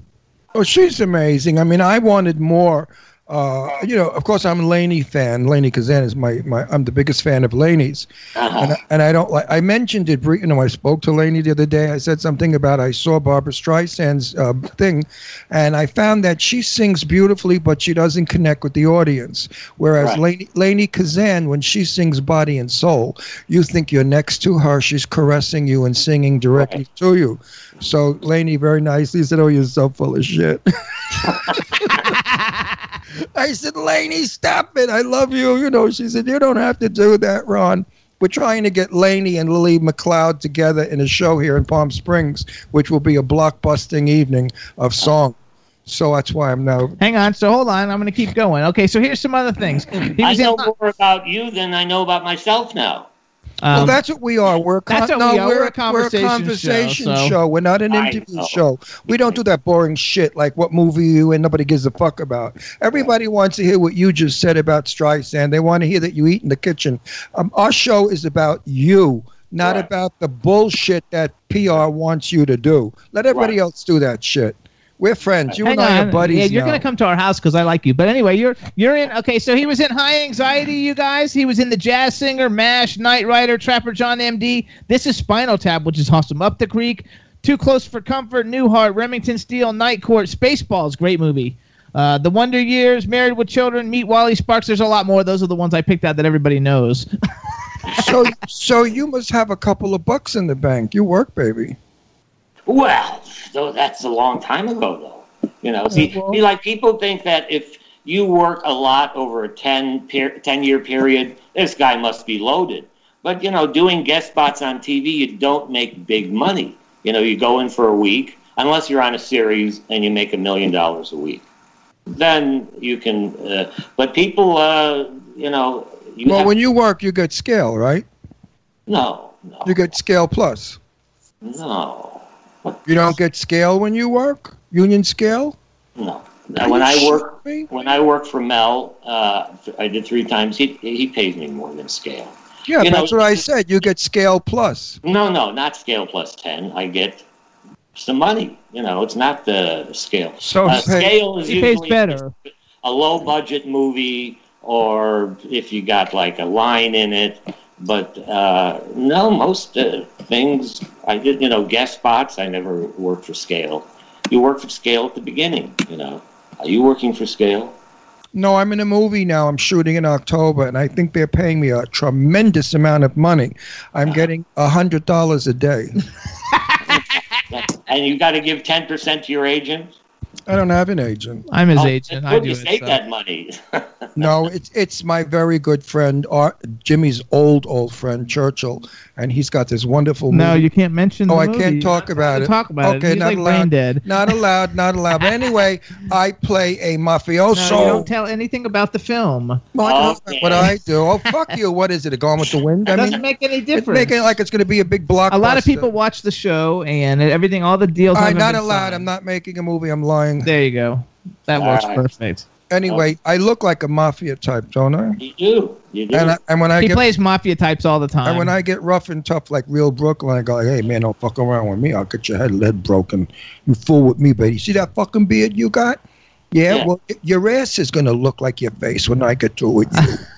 Oh, she's amazing. I mean, I wanted more. Uh, you know, of course, I'm a Lainey fan. Lainey Kazan is my, my I'm the biggest fan of Lainey's. Uh-huh. And, I, and I don't like, I mentioned it, you know, I spoke to Lainey the other day. I said something about I saw Barbra Streisand's uh, thing, and I found that she sings beautifully, but she doesn't connect with the audience. Whereas right. Lainey, Lainey Kazan, when she sings Body and Soul, you think you're next to her. She's caressing you and singing directly right. to you. So Lainey very nicely said, oh, you're so full of shit. I said, Lainey, stop it. I love you. You know, she said, you don't have to do that, Ron. We're trying to get Lainey and Lily McLeod together in a show here in Palm Springs, which will be a blockbusting evening of song. So that's why I'm now. Hang on. So hold on. I'm going to keep going. Okay. So here's some other things. I know in- more about you than I know about myself now. Um, well, that's what we are. We're, con- that's what no, we are. We're, we're a conversation, we're a conversation show, so. show. We're not an interview show. We don't do that boring shit like what movie you and nobody gives a fuck about. Everybody wants to hear what you just said about Streisand. They want to hear that you eat in the kitchen. Um, our show is about you, not right. about the bullshit that P R wants you to do. Let everybody right. else do that shit. We're friends. You Hang and I on. are buddies. Yeah, you're now. gonna come to our house because I like you. But anyway, you're you're in. Okay, so he was in High Anxiety, you guys. He was in The Jazz Singer, MASH, Knight Rider, Trapper John M D. This is Spinal Tap, which is awesome. Up the Creek, Too Close for Comfort, Newhart, Remington Steele, Night Court, Spaceballs, great movie. Uh, The Wonder Years, Married with Children, Meet Wally Sparks. There's a lot more. Those are the ones I picked out that everybody knows. so, so you must have a couple of bucks in the bank. You work, baby. Well, so that's a long time ago, though. You know, see, see, like people think that if you work a lot over a ten-year period, this guy must be loaded. But, you know, doing guest spots on T V, you don't make big money. You know, you go in for a week, unless you're on a series and you make a million dollars a week. Then you can, uh, but people, uh, you know. You well, have, when you work, you get scale, right? No, no. You get scale plus. No. What you don't get scale when you work? Union scale? No. Now, when I work, when I work for Mel, uh, I did three times. He he pays me more than scale. Yeah, you that's know, what I said. You get scale plus. No, no, not scale plus ten. I get some money. You know, it's not the scale. So uh, scale is usually better. A low budget movie, or if you got like a line in it. But uh, no, most uh, things I did. You know, guest spots. I never worked for scale. You worked for scale at the beginning. You know. Are you working for scale? No, I'm in a movie now. I'm shooting in October, and I think they're paying me a tremendous amount of money. I'm uh, getting one hundred dollars a day. And you got to give ten percent to your agent? I don't have an agent. I'm his oh, agent. Where do you save that money? No, it's it's my very good friend, Art, Jimmy's old, old friend, Churchill, and he's got this wonderful movie. No, you can't mention the oh, movie. I can't talk You're about, about it. Talk about okay, it. Not like allowed. Dead. Not allowed, not allowed. But anyway, I play a mafioso. No, you don't tell anything about the film. Well, okay. What I do. Oh, fuck you. What is it, Gone with the Wind? It doesn't mean, make any difference. It's making it like it's going to be a big blockbuster. A lot of people watch the show and everything, all the deals. I'm not allowed. Signed. I'm not making a movie. I'm lying. There you go. That all works right. Perfect. Anyway, I look like a mafia type, don't I? You do. You do. And, I, and when I he get, plays mafia types all the time. And when I get rough and tough like real Brooklyn, I go, hey, man, don't fuck around with me. I'll get your head lead broken. You fool with me, baby. See that fucking beard you got? Yeah, yeah. Well, your ass is going to look like your face when I get through with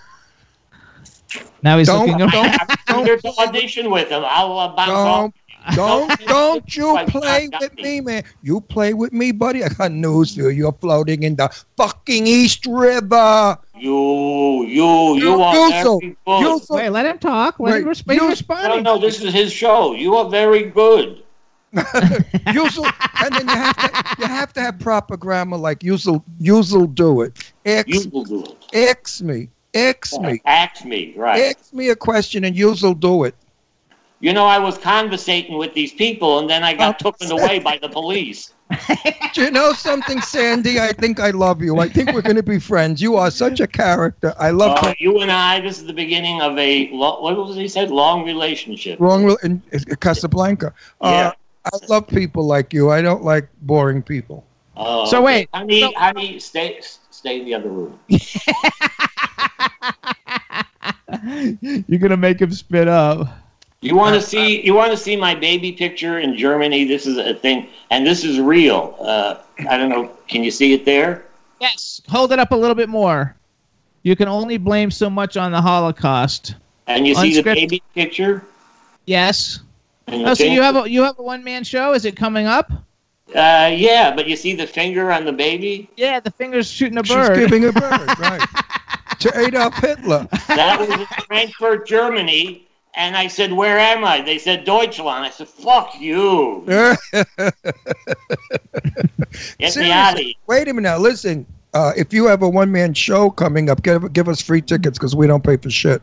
you. Now he's don't, looking around. Don't, don't, don't audition with him. I'll uh, bounce off. Don't don't you play with me, man. You play with me, buddy. I got news for you. You're floating in the fucking East River. You, you, you are very good. Wait, let him talk. Let him respond. No, no, this is his show. You are very good. Usual, and then you have to you have to have proper grammar like usual usual do it. X do it. X me. X me. Ax me, right. Ax me a question and usual do it. You know, I was conversating with these people, and then I got taken away by the police. Do you know something, Sandy? I think I love you. I think we're going to be friends. You are such a character. I love uh, you. You and I, this is the beginning of a, lo- what was he said? Long relationship. Long re- in, in Casablanca. Uh, yeah. I love people like you. I don't like boring people. Uh, so wait. I need, so- I need, stay, stay in the other room. You're going to make him spit up. You want to see? You want to see my baby picture in Germany? This is a thing, and this is real. Uh, I don't know. Can you see it there? Yes. Hold it up a little bit more. You can only blame so much on the Holocaust. And you Unscript- see the baby picture? Yes. Oh, so you have a you have a one man show? Is it coming up? Uh, yeah, but you see the finger on the baby? Yeah, the finger's shooting a bird. She's giving a bird, right? To Adolf Hitler. That was in Frankfurt, Germany. And I said, where am I? They said, Deutschland. I said, fuck you. Get me out of here. Wait a minute. Now, listen, uh, if you have a one-man show coming up, give, give us free tickets because we don't pay for shit.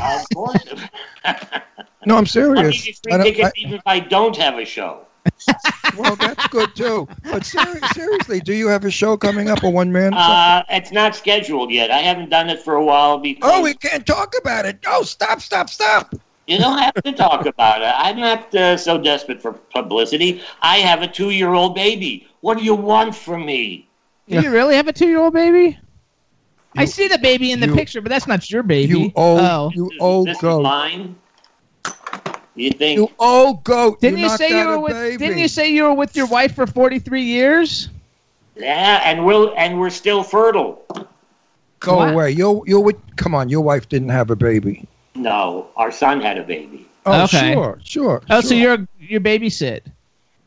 Of course. No, I'm serious. I'll give you free tickets I, even if I don't have a show. Well, that's good, too. But ser- seriously, do you have a show coming up, a one-man show? Uh, it's not scheduled yet. I haven't done it for a while. Because oh, we can't talk about it. Oh, stop, stop, stop. You don't have to talk about it. I'm not uh, so desperate for publicity. I have a two-year-old baby. What do you want from me? Do you really have a two-year-old baby? You, I see the baby in the you, picture, but that's not your baby. You old, oh. you old this goat. Is mine? You think you old goat? Didn't you, you say you were with? Baby. Didn't you say you were with your wife for forty-three years? Yeah, and we'll and we're still fertile. Go what? Away. You you with? Come on, your wife didn't have a baby. No, our son had a baby. Oh, okay. sure, sure. Oh, sure. So you're you babysit?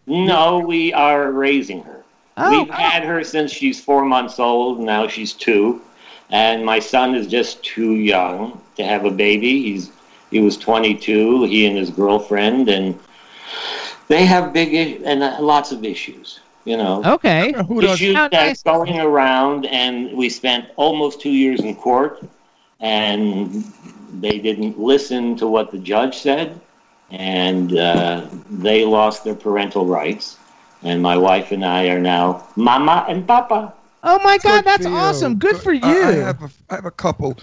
No, we are raising her. Oh, We've oh. had her since she's four months old. Now she's two, and my son is just too young to have a baby. He's He was twenty-two, he and his girlfriend, and they have big issues, and uh, lots of issues, you know. Okay. Who issues that's nice. Going around, and we spent almost two years in court, and they didn't listen to what the judge said, and uh, they lost their parental rights. And my wife and I are now mama and papa. Oh, my God, that's awesome. Good for you. I, I, have, a, I have a couple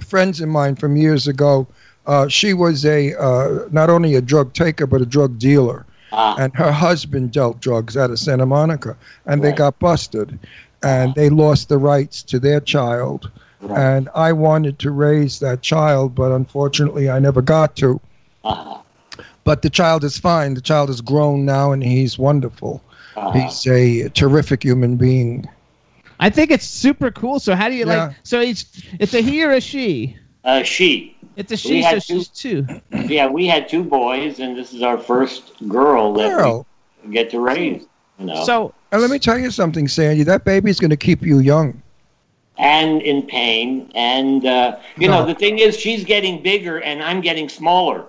friends of mine from years ago. Uh, she was a uh, not only a drug taker, but a drug dealer. Ah. And her husband dealt drugs out of Santa Monica. And right. They got busted. And ah. they lost the rights to their child. Right. And I wanted to raise that child, but unfortunately I never got to. Ah. But the child is fine. The child is grown now, and he's wonderful. Ah. He's a terrific human being. I think it's super cool. So how do you yeah. like... So it's, it's a he or a she? Uh, she. It's a she, so two, she's two. Yeah, we had two boys, and this is our first girl that girl. we get to raise. You know. So, and let me tell you something, Sandy. That baby's going to keep you young. And in pain. And, uh, you no. know, the thing is, she's getting bigger, and I'm getting smaller.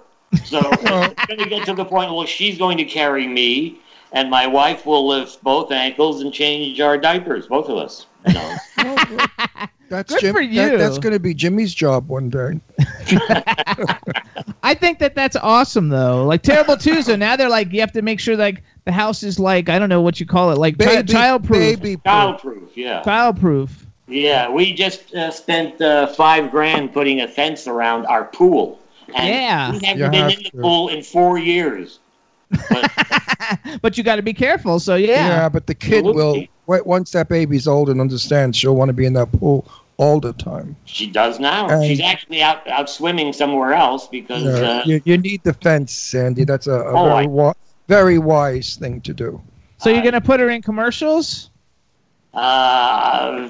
So it's going to get to the point, well, she's going to carry me, and my wife will lift both ankles and change our diapers, both of us. You know. That's Good Jim, for you. That, that's going to be Jimmy's job one day. I think that that's awesome, though. Like, Terrible Tuesday, now they're like, you have to make sure, like, the house is like, I don't know what you call it, like baby, child-proof. Baby child-proof, yeah. Child-proof. Yeah, we just uh, spent uh, five grand putting a fence around our pool. And yeah. we haven't you been have in the to. pool in four years. But, but you got to be careful, so yeah. Yeah, but the kid will, once that baby's old and understands, she'll want to be in that pool all the time. She does now. And she's actually out, out swimming somewhere else because... Yeah, uh, you, you need the fence, Sandy. That's a, a oh, very, I, wa- very wise thing to do. So you're going to put her in commercials? Uh,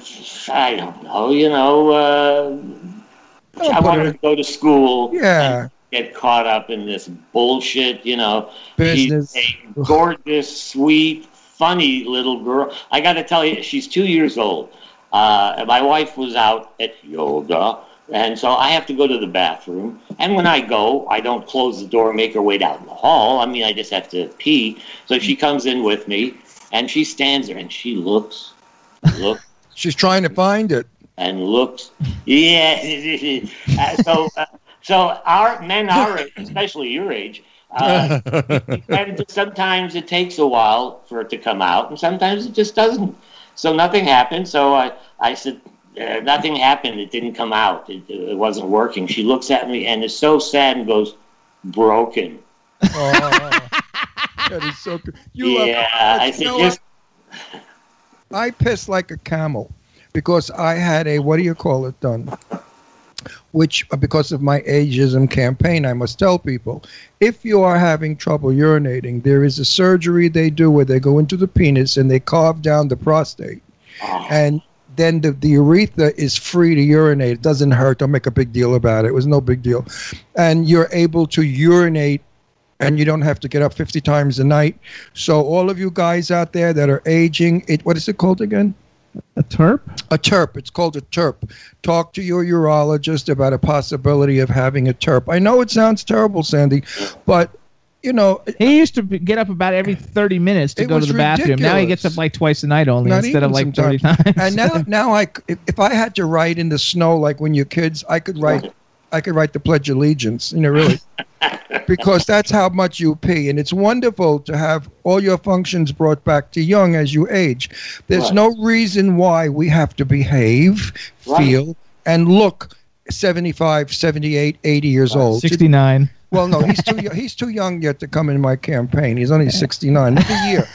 I don't know. You know, uh, I want her to go to school. Yeah. And, get caught up in this bullshit, you know. Business. She's a gorgeous, sweet, funny little girl. I got to tell you, she's two years old. Uh, my wife was out at yoga, and so I have to go to the bathroom. And when I go, I don't close the door and make her wait out in the hall. I mean, I just have to pee. So she comes in with me, and she stands there, and she looks, looks. She's trying to find it. And looks. Yeah. uh, so... Uh, So our men our age, especially your age, uh, sometimes it takes a while for it to come out, and sometimes it just doesn't. So nothing happened. So I, I said, uh, nothing happened. It didn't come out. It, it wasn't working. She looks at me and is so sad and goes, broken. Oh, that is so good. You yeah, love I said, yes. I piss like a camel because I had a, what do you call it, done? Which, because of my ageism campaign, I must tell people, if you are having trouble urinating, there is a surgery they do where they go into the penis and they carve down the prostate. Oh. And then the, the urethra is free to urinate. It doesn't hurt. Don't make a big deal about it. It was no big deal. And you're able to urinate, and you don't have to get up fifty times a night. So all of you guys out there that are aging, it what is it called again? A TERP? A TERP. It's called a TERP. Talk to your urologist about a possibility of having a TERP. I know it sounds terrible, Sandy, but, you know... He used to get up about every thirty minutes to go to the ridiculous. bathroom. Now he gets up like twice a night only Not instead of like sometimes. thirty times. And now, now I, if I had to write in the snow like when you're kids, I could write... I could write the Pledge of Allegiance, you know, really, because that's how much you pee. And it's wonderful to have all your functions brought back to young as you age. There's right. no reason why we have to behave, right. feel, and look seventy-five, seventy-eight, eighty years right. old. sixty-nine. Well, no, he's too he's too young yet to come in my campaign. He's only sixty-nine. Next year,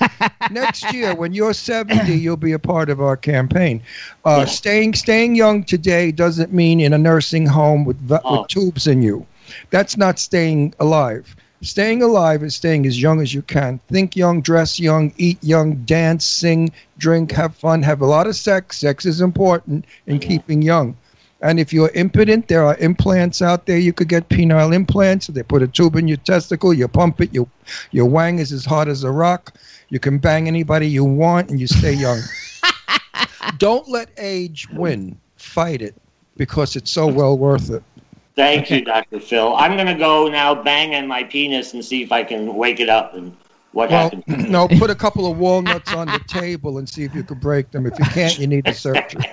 next year when you're seventy, you'll be a part of our campaign. Uh, yeah. Staying staying young today doesn't mean in a nursing home with with oh. tubes in you. That's not staying alive. Staying alive is staying as young as you can. Think young, dress young, eat young, dance, sing, drink, have fun, have a lot of sex. Sex is important in yeah. keeping young. And if you're impotent, there are implants out there. You could get penile implants. They put a tube in your testicle. You pump it. You, your wang is as hard as a rock. You can bang anybody you want, and you stay young. Don't let age win. Fight it, because it's so well worth it. Thank you, Doctor Phil. I'm going to go now bang on my penis and see if I can wake it up and... What well, happened? No, put a couple of walnuts on the table and see if you can break them. If you can't, you need a surgery.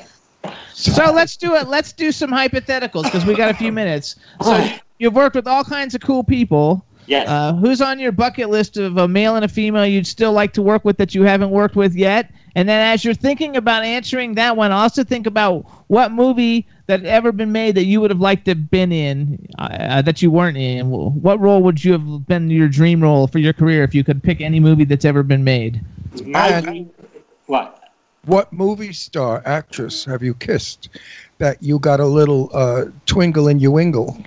So let's do it. Let's do some hypotheticals because we got a few minutes. So you've worked with all kinds of cool people. Yes. Uh, who's on your bucket list of a male and a female you'd still like to work with that you haven't worked with yet? And then as you're thinking about answering that one, also think about what movie that had ever been made that you would have liked to have been in uh, that you weren't in. What role would you have been your dream role for your career if you could pick any movie that's ever been made? My dream, what? What movie star, actress have you kissed that you got a little uh, twingle in your wingle?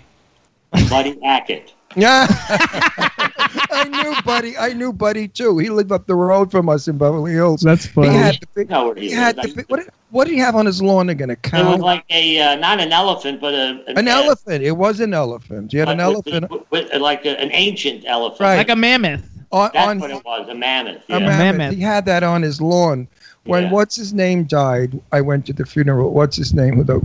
Buddy Hackett. Yeah, I knew Buddy. I knew Buddy too. He lived up the road from us in Beverly Hills. That's funny. He had the big, no, he had the big, what, what did he have on his lawn again? A cow? It was like a uh, not an elephant, but a, a an uh, elephant. It was an elephant. You had like an elephant, with, with, with, like a, an ancient elephant, right. Like a mammoth. On, That's on, what it was, a mammoth. Yeah. A mammoth. He had that on his lawn. When yeah. what's his name died, I went to the funeral. What's his name? With a,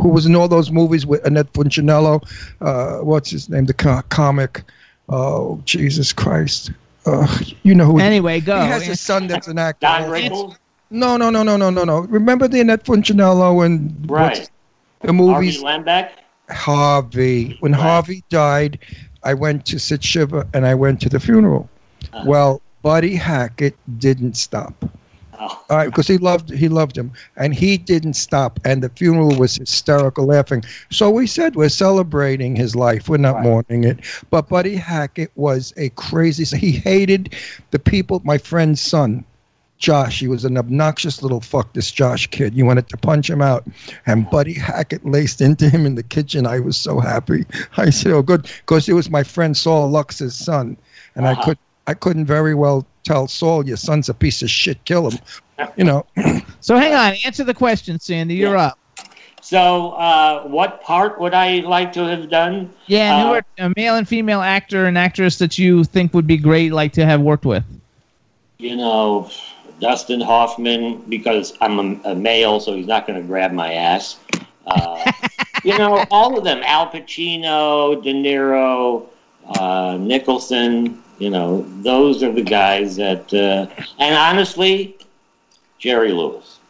who was in all those movies with Annette Punchinello? Uh, what's his name? The co- comic. Oh, Jesus Christ! Uh, you know who? Anyway, he, go. He has yeah. a son that's an actor. Don Rickles. No, no, no, no, no, no, no. Remember the Annette Punchinello and right. what's the movies? Harvey Lambeck. Harvey. When right. Harvey died, I went to Sit Shiva and I went to the funeral. Uh-huh. Well, Buddy Hackett didn't stop. All right, because he loved he loved him, and he didn't stop, and the funeral was hysterical laughing. So we said we're celebrating his life. We're not right. mourning it. But Buddy Hackett was a crazy – he hated the people – my friend's son, Josh. He was an obnoxious little fuck this Josh kid. You wanted to punch him out, and Buddy Hackett laced into him in the kitchen. I was so happy. I said, oh, good, because it was my friend Saul Lux's son, and uh-huh. I couldn't. I couldn't very well tell Saul, your son's a piece of shit, kill him. You know. So hang on, answer the question, Sandy. You're yeah. up. So uh, what part would I like to have done? Yeah, and uh, who are a male and female actor and actress that you think would be great, like to have worked with? You know, Dustin Hoffman, because I'm a, a male, so he's not going to grab my ass. Uh, you know, all of them. Al Pacino, De Niro, uh, Nicholson. You know, those are the guys that, uh, and honestly, Jerry Lewis.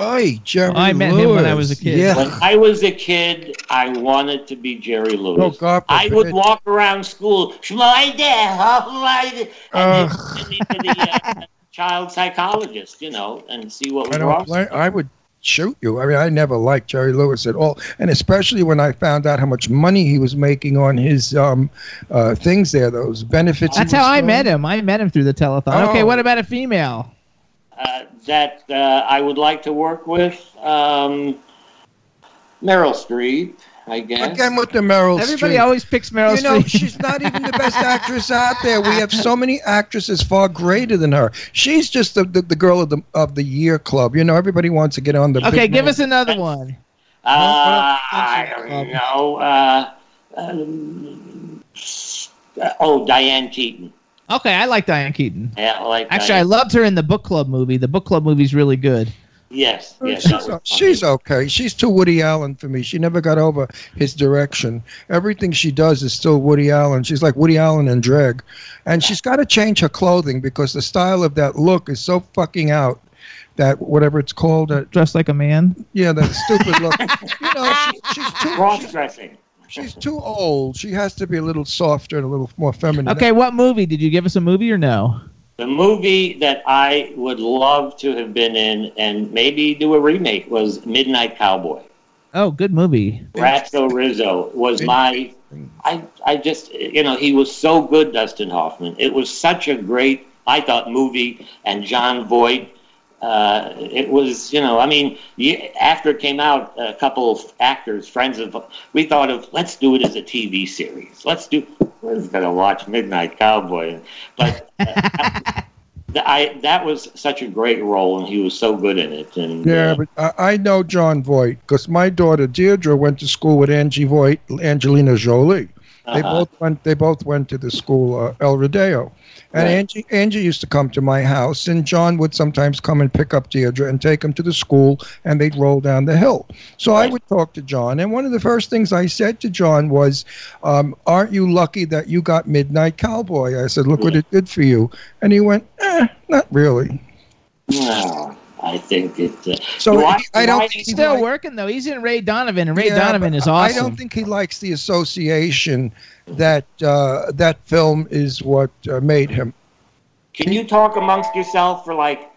Oy, Jerry Lewis. I met Lewis. him when I was a kid. Yeah. When I was a kid, I wanted to be Jerry Lewis. Oh, God, I would walk around school, Schmeider, Schmeider, and uh. then to the uh, child psychologist, you know, and see what was wrong. I would shoot you. I mean, I never liked Jerry Lewis at all, and especially when I found out how much money he was making on his um, uh, things there, those benefits. That's how I met him. I met him through the telethon. Oh. Okay, what about a female? Uh, that uh, I would like to work with? Um, Meryl Streep, I guess. Again with the Meryl Streep. Everybody always picks Meryl Streep. You know, she's not even the best actress out there. We have so many actresses far greater than her. She's just the, the, the girl of the of the year club. You know, everybody wants to get on the. Okay, give Meryl. us another one. Uh, I don't know. Uh, um, oh, Diane Keaton. Okay, I like Diane Keaton. Yeah, I like. Actually, Diane. I loved her in the book club movie. The book club movie's really good. Yes, yes. She's, she's okay. She's too Woody Allen for me. She never got over his direction. Everything she does is still Woody Allen. She's like Woody Allen in drag. And she's got to change her clothing because the style of that look is so fucking out. That whatever it's called. Uh, Dressed like a man? Yeah, that stupid look. You know, she, she's too... Cross dressing. She's too old. She has to be a little softer and a little more feminine. Okay, what movie? Did you give us a movie or no? The movie that I would love to have been in and maybe do a remake was Midnight Cowboy. Oh, good movie. Ratso Rizzo was my... I, I just... You know, he was so good, Dustin Hoffman. It was such a great, I thought, movie. And John Voight. Uh, it was, you know, I mean, after it came out, a couple of actors, friends of, we thought of, let's do it as a T V series. Let's do, we're going to watch Midnight Cowboy. But uh, that, I, that was such a great role, and he was so good in it. And, yeah, uh, but I know John Voight, because my daughter, Deirdre, went to school with Angie Voight, Angelina Jolie. They uh-huh. both went. They both went to the school uh, El Rodeo, and right. Angie Angie used to come to my house, and John would sometimes come and pick up Deirdre and take him to the school, and they'd roll down the hill. So right. I would talk to John, and one of the first things I said to John was, um, "Aren't you lucky that you got Midnight Cowboy?" I said, "Look yeah. what it did for you," and he went, "Eh, not really." No. I think it. Uh, so do I, do I don't. I he's still like, working though. He's in Ray Donovan, and Ray yeah, Donovan is awesome. I don't think he likes the association that uh, that film is what uh, made him. Can you talk amongst yourself for like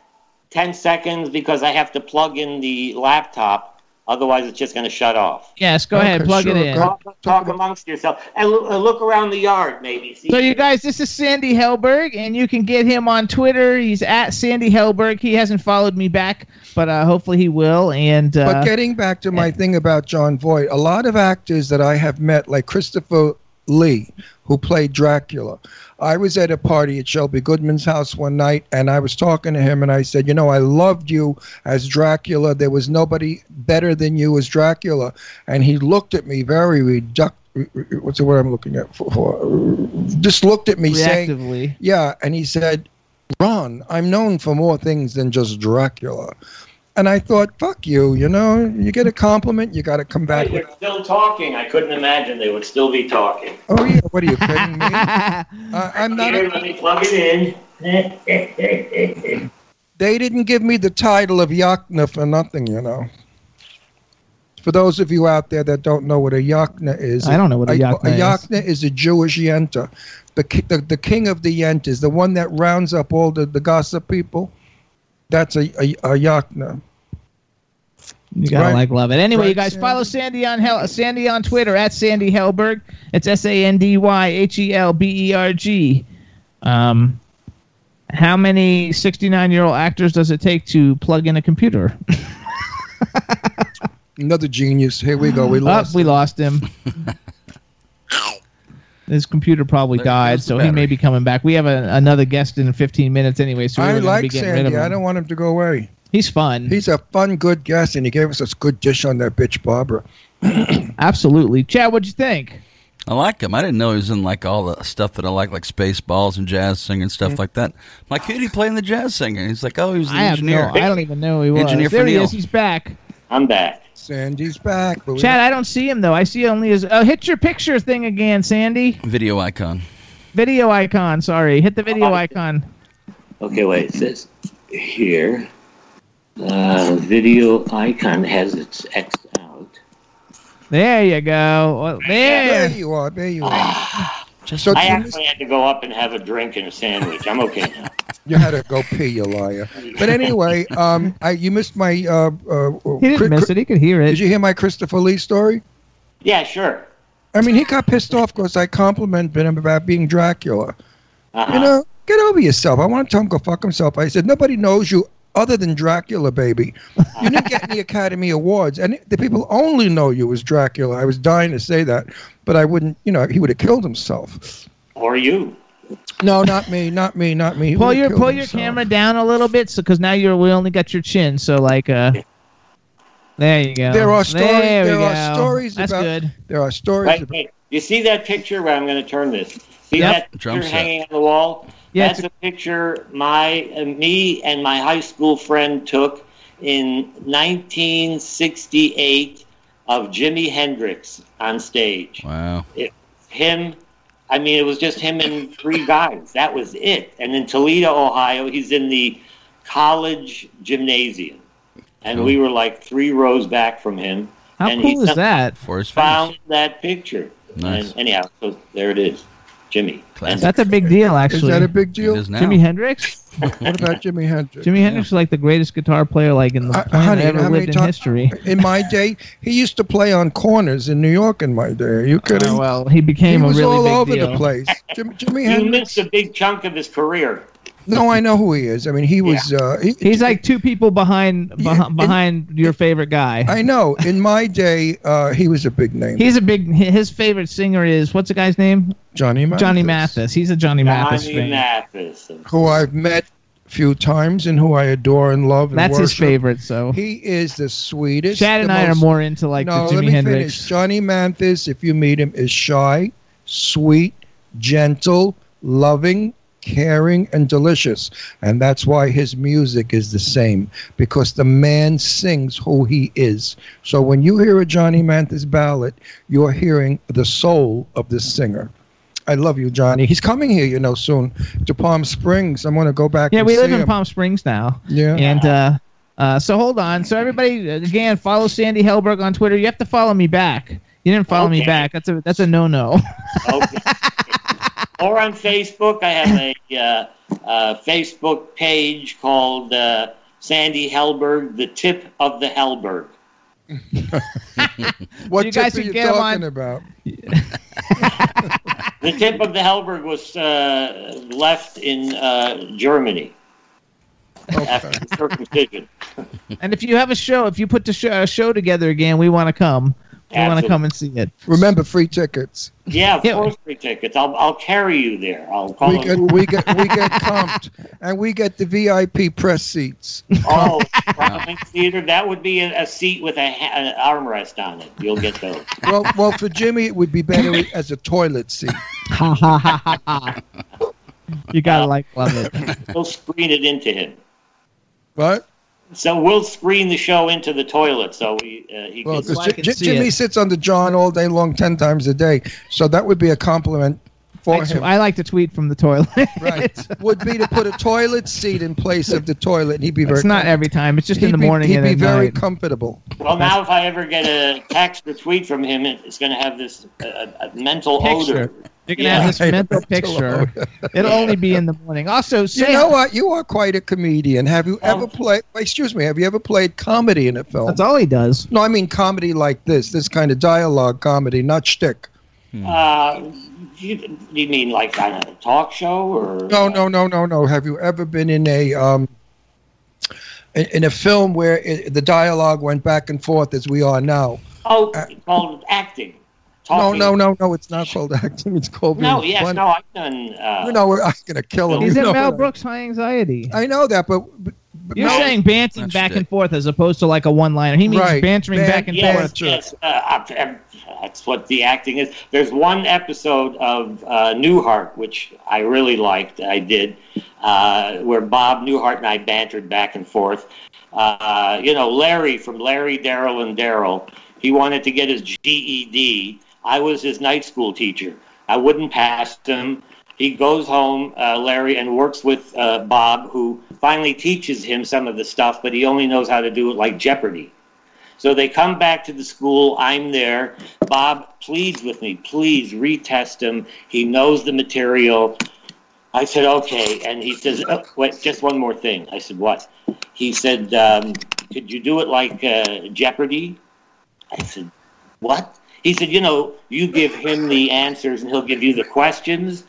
ten seconds because I have to plug in the laptop, otherwise it's just going to shut off. Yes, go okay, ahead, plug sure, it in. Talk, talk amongst yourself and look around the yard, maybe. See so, you guys, this is Sandy Helberg, and you can get him on Twitter. He's at Sandy Helberg. He hasn't followed me back, but uh, hopefully he will. And uh, but getting back to my and, thing about John Voight, a lot of actors that I have met, like Christopher Lee, who played Dracula. I was at a party at Shelby Goodman's house one night, and I was talking to him, and I said, you know, I loved you as Dracula. There was nobody better than you as Dracula. And he looked at me very reductive. What's the word I'm looking at for? Just looked at me saying, yeah, and he said, Ron, I'm known for more things than just Dracula. And I thought, fuck you, you know, you get a compliment, you got to come back. They're still talking. I couldn't imagine they would still be talking. Oh, yeah, what are you kidding me? uh, I'm not. Here, a- let me plug it in. They didn't give me the title of Yakna for nothing, you know. For those of you out there that don't know what a Yakna is. I don't know what a Yakna is. A Yakna is a Jewish Yenta. The, the, the king of the Yentas, the one that rounds up all the, the gossip people. That's a, a, a Yakna. You gotta right. like love it. Anyway, right, you guys Sandy. Follow Sandy on Hel- Sandy on Twitter at Sandy Helberg. It's S A N D Y H E L B E R G. Um, how many sixty-nine-year-old actors does it take to plug in a computer? Another genius. Here we go. We lost. Oh, we lost him. His computer probably there died, so battery. He may be coming back. We have a, another guest in fifteen minutes anyway, so we're going like to be getting Sandy. Rid of him. I don't want him to go away. He's fun. He's a fun, good guest, and he gave us a good dish on that bitch, Barbra. Absolutely. Chad, what'd you think? I like him. I didn't know he was in like all the stuff that I like, like Spaceballs and Jazz Singer and stuff mm-hmm. like that. My cutie playing the Jazz Singer. He's like, oh, he was the I engineer. Have no, I don't even know who he was. Engineer there for he Neil. Is. He's back. I'm back. Sandy's back. But Chad, I don't see him, though. I see only his... Oh, hit your picture thing again, Sandy. Video icon. Video icon, sorry. Hit the video oh, icon. Okay, wait. It says here, uh, video icon has its X out. There you go. Well, there. there you are. There you are. Just so I actually had to go up and have a drink and a sandwich. I'm okay now. You had to go pee, you liar. But anyway, um, I, you missed my... Uh, uh, he didn't cri- miss it. He could hear it. Did you hear my Christopher Lee story? Yeah, sure. I mean, he got pissed off because I complimented him about being Dracula. Uh-huh. You know, get over yourself. I want to tell him go fuck himself. I said, nobody knows you other than Dracula, baby. You didn't get any Academy Awards. And the people only know you as Dracula. I was dying to say that. But I wouldn't, you know, he would have killed himself. Or you. No, not me, not me, not me. He pull your pull himself. Your camera down a little bit, so because now you're we only got your chin. So like, uh, there you go. There are stories. There, there are stories. That's about, good. There are stories. Wait, about, wait. You see that picture? Where I'm going to turn this. See yep. that picture Drum hanging set. On the wall? Yeah, that's a picture my uh, me and my high school friend took in nineteen sixty-eight. Of Jimi Hendrix on stage. Wow. It, him, I mean, it was just him and three guys. That was it. And in Toledo, Ohio, he's in the college gymnasium. And cool. we were like three rows back from him. How and cool he is that? For his found face. That picture. Nice. And anyhow, so there it is. Jimmy. Classic. That's a big deal, actually. Is that a big deal? It is now. Jimi Hendrix? What about Jimi Hendrix? Jimi yeah. Hendrix is like the greatest guitar player like in the uh, honey, ever lived in ta- history. In my day, he used to play on corners in New York in my day. Are you kidding? Oh, well, he became he a really big deal. He was all over deal. The place. Jim, Jimi Hendrix. He missed a big chunk of his career. No, I know who he is. I mean, he was... Yeah. Uh, he, He's like two people behind beh- yeah, in, behind your favorite guy. I know. In my day, uh, he was a big name. He's a big... His favorite singer is... What's the guy's name? Johnny Mathis. Johnny Mathis. He's a Johnny, Johnny Mathis fan. Johnny Mathis. Who I've met a few times and who I adore and love and That's worship. His favorite, so... He is the sweetest. Chad and I most, are more into, like, no, the Jimi Hendrix. Finish. Johnny Mathis, if you meet him, is shy, sweet, gentle, loving... caring and delicious, and that's why his music is the same, because the man sings who he is. So when you hear a Johnny Mathis ballad, you're hearing the soul of the singer. I love you, Johnny. He's coming here, you know, soon to Palm Springs. I'm going to go back yeah, and see him. Yeah, we live in Palm Springs now. Yeah. And uh, Uh, so hold on. So everybody, again, follow Sandy Helberg on Twitter. You have to follow me back. You didn't follow okay. me back. That's a that's a no-no. Okay. Or on Facebook, I have a uh, uh, Facebook page called uh, Sandy Helberg, the Tip of the Helberg. What so you guys are you get talking on... about? The tip of the Helberg was uh, left in uh, Germany. Okay. After circumcision. And if you have a show, if you put the show, a show together again, we want to come. We want to come and see it. Remember, free tickets. Yeah, of yeah. course, free tickets. I'll I'll carry you there. I'll call. We get we get we get comped, and we get the V I P press seats. Oh, Providence Theater. That would be a, a seat with a an armrest on it. You'll get those. Well, well, for Jimmy, it would be better as a toilet seat. Ha ha ha ha ha. You gotta um, like love it. We'll screen it into him. What? So we'll screen the show into the toilet, so we uh, he well, can, so can J- see Jimmy it. Sits under John all day long, ten times a day. So that would be a compliment for I, him. I like to tweet from the toilet. Right, would be to put a toilet seat in place of the toilet. And he'd be very. It's not every time. It's just he'd in the be, morning. He'd and be very night. Comfortable. Well, now if I ever get a text or tweet from him, it's going to have this uh, mental picture. Odor. You're going to yeah. have this mental picture. It'll only be in the morning. Also, say, you know what? You are quite a comedian. Have you ever um, played, excuse me, have you ever played comedy in a film? That's all he does. No, I mean comedy like this, this kind of dialogue comedy, not shtick. Hmm. Uh, you, you mean like kind of a talk show? Or? No, no, no, no, no. Have you ever been in a... Um, in a film where it, the dialogue went back and forth as we are now? Oh, uh, called acting. Talking. No, no, no, no! It's not called acting. It's called no. Yes, funny. No. I've done. Uh, you know, I'm gonna kill him. He's in Mel Brooks' High Anxiety. I know that, but, but you're Mel, saying bantering back it. And forth as opposed to like a one-liner. He means right. bantering Ban- back and yes, forth. Yes, uh, I, I, that's what the acting is. There's one episode of uh, Newhart which I really liked. I did, uh, where Bob Newhart and I bantered back and forth. Uh, you know, Larry from Larry, Daryl, and Daryl. He wanted to get his G E D. I was his night school teacher. I wouldn't pass him. He goes home, uh, Larry, and works with uh, Bob, who finally teaches him some of the stuff, but he only knows how to do it like Jeopardy. So they come back to the school. I'm there. Bob pleads with me, please retest him. He knows the material. I said, okay. And he says, oh, wait, just one more thing. I said, what? He said, um, could you do it like uh, Jeopardy? I said, what? He said, you know, you give him the answers and he'll give you the questions.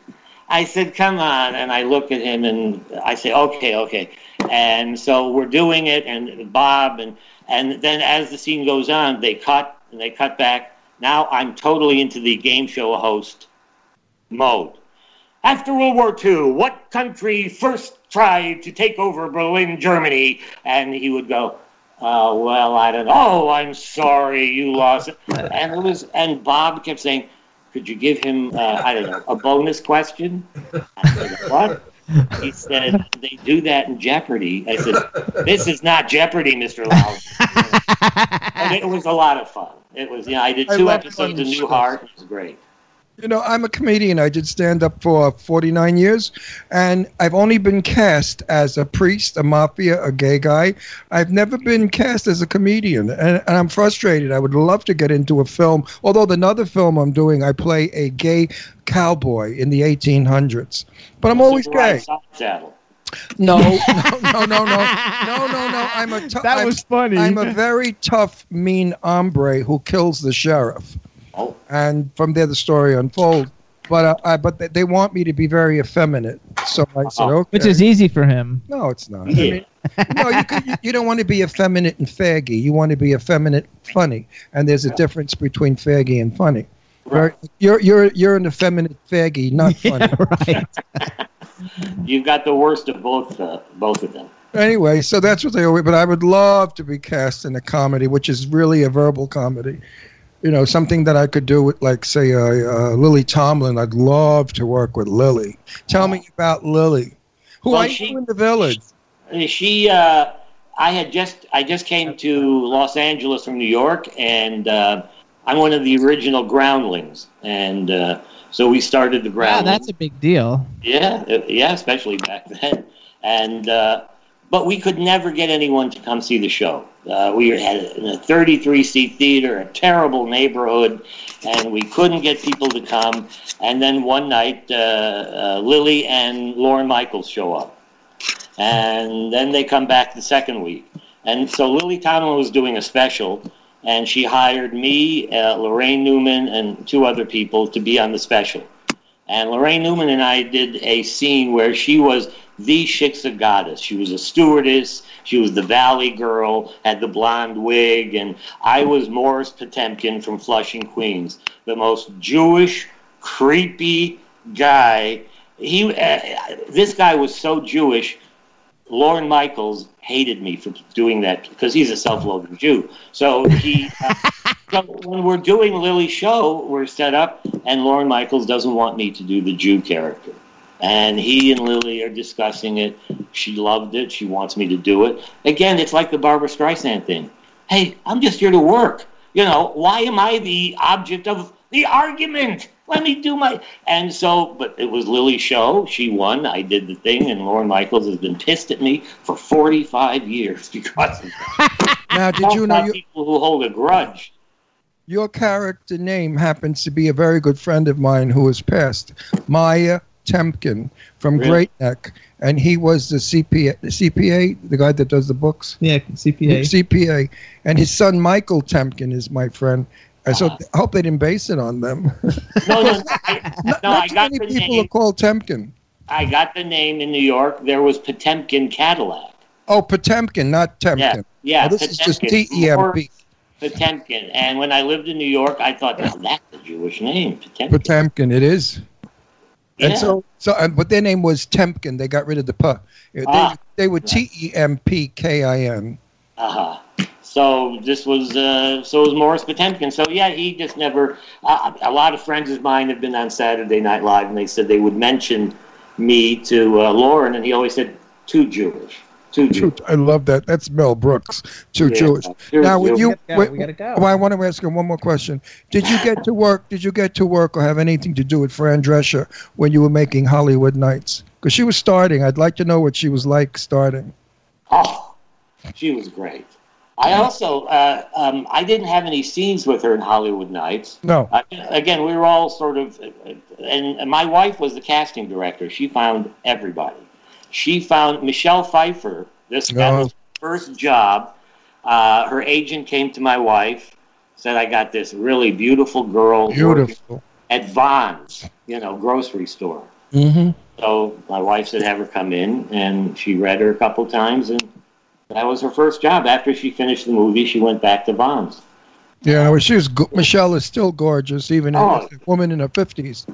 I said, come on. And I look at him and I say, okay, okay. And so we're doing it and Bob. And, and then as the scene goes on, they cut and they cut back. Now I'm totally into the game show host mode. After World War Two, what country first tried to take over Berlin, Germany? And he would go, Uh, well, I don't know. Oh, I'm sorry, you lost it. And it was, and Bob kept saying, could you give him, uh, I don't know, a bonus question? I said, what? He said, they do that in Jeopardy. I said, this is not Jeopardy, Mister Loud. And it was a lot of fun. It was, you know, I did two I episodes of Newhart. It was great. You know, I'm a comedian. I did stand-up for forty-nine years, and I've only been cast as a priest, a mafia, a gay guy. I've never been cast as a comedian, and, and I'm frustrated. I would love to get into a film, although another film I'm doing, I play a gay cowboy in the eighteen hundreds. But I'm always gay. No, no, no, no, no, no, no, no. I'm a t- that was I'm, funny. I'm a very tough, mean hombre who kills the sheriff. And from there, the story unfolds. But uh, I, but they want me to be very effeminate, so I said, okay. Which is easy for him. No, it's not. Yeah. I mean, no, you, could, you you don't want to be effeminate and faggy. You want to be effeminate funny. And there's a difference between faggy and funny. Right. You're you're you're an effeminate faggy, not funny. Yeah, right. You've got the worst of both uh, both of them. Anyway, so that's what they always. But I would love to be cast in a comedy, which is really a verbal comedy. You know, something that I could do with, like, say, uh, uh, Lily Tomlin. I'd love to work with Lily. Tell me about Lily. Who well, I she, knew in the village. She, she uh, I had just, I just came to Los Angeles from New York, and uh, I'm one of the original Groundlings. And uh, so we started the Groundlings. Yeah, that's a big deal. Yeah, yeah, especially back then. And uh, But we could never get anyone to come see the show. Uh, we had a thirty-three seat theater, a terrible neighborhood, and we couldn't get people to come. And then one night, uh, uh, Lily and Lorne Michaels show up. And then they come back the second week. And so Lily Tomlin was doing a special, and she hired me, uh, Lorraine Newman, and two other people to be on the special. And Lorraine Newman and I did a scene where she was the Shiksa goddess. She was a stewardess. She was the Valley girl, had the blonde wig. And I was Morris Potemkin from Flushing, Queens, the most Jewish, creepy guy. He, uh, this guy was so Jewish, Lorne Michaels hated me for doing that because he's a self-loathing Jew. So he... Uh, So when we're doing Lily's show, we're set up, and Lorne Michaels doesn't want me to do the Jew character. And he and Lily are discussing it. She loved it. She wants me to do it. Again, it's like the Barbra Streisand thing. Hey, I'm just here to work. You know, why am I the object of the argument? Let me do my... And so, but it was Lily's show. She won. I did the thing, and Lorne Michaels has been pissed at me for forty-five years because of that. Now, did you know you... people who hold a grudge. Your character name happens to be a very good friend of mine who has passed, Maya Temkin from really? Great Neck, and he was the C P A, the C P A, the guy that does the books. Yeah, C P A. C P A, and his son Michael Temkin is my friend. Uh, so I hope they didn't base it on them. No, no, I, no, not, not I got many the people name. Are called Temkin. I got the name in New York. There was Potemkin Cadillac. Oh, Potemkin, not Temkin. Yeah, yeah oh, this Potemkin. Is just T E M P. Potemkin. And when I lived in New York, I thought, now that's a Jewish name, Potemkin. Potemkin, it is. Yeah. And so, so, and, but their name was Temkin. They got rid of the P. They, ah, they were T E M P K I N. Uh-huh. So this was, uh, so it was Morris Potemkin. So yeah, he just never, uh, a lot of friends of mine have been on Saturday Night Live, and they said they would mention me to uh, Lauren, and he always said, too Jewish. Too Jewish. I love that. That's Mel Brooks. Too yeah, Jewish. Too now, would you? Go, wait, we gotta go. Well, I want to ask him one more question. Did you get to work? Did you get to work or have anything to do with Fran Drescher when you were making Hollywood Nights? Because she was starting. I'd like to know what she was like starting. Oh, she was great. I also, uh, um, I didn't have any scenes with her in Hollywood Nights. No. Uh, again, we were all sort of, and my wife was the casting director. She found everybody. She found Michelle Pfeiffer. This no. was her first job. Uh, her agent came to my wife, said, I got this really beautiful girl beautiful. at Vons, you know, grocery store. Mm-hmm. So my wife said, have her come in, and she read her a couple times, and that was her first job. After she finished the movie, she went back to Vons. Yeah, well, she was go- Michelle is still gorgeous, even oh. as a woman in her fifties.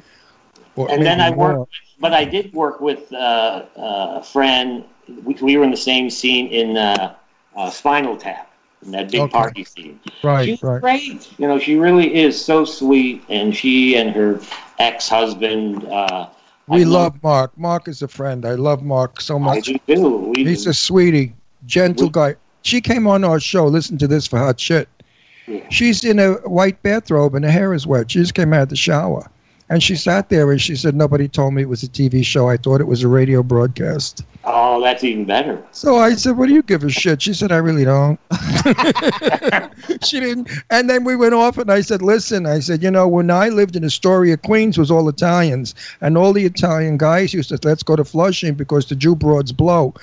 Or and then I more. worked, but I did work with uh, uh, a friend. We, we were in the same scene in uh, uh, Spinal Tap, in that big okay. party scene. Right, She's right. great. You know, she really is so sweet, and she and her ex-husband. Uh, we love, love Mark. Mark is a friend. I love Mark so much. I do, too. We He's do. a sweetie, gentle we, guy. She came on our show. Listen to this for hot shit. Yeah. She's in a white bathrobe, and her hair is wet. She just came out of the shower. And she sat there and she said, nobody told me it was a T V show. I thought it was a radio broadcast. Oh, that's even better. So I said, what do you give a shit? She said, I really don't. She didn't. And then we went off and I said, listen, I said, you know, when I lived in Astoria, Queens was all Italians. And all the Italian guys used to say, let's go to Flushing because the Jew broads blow.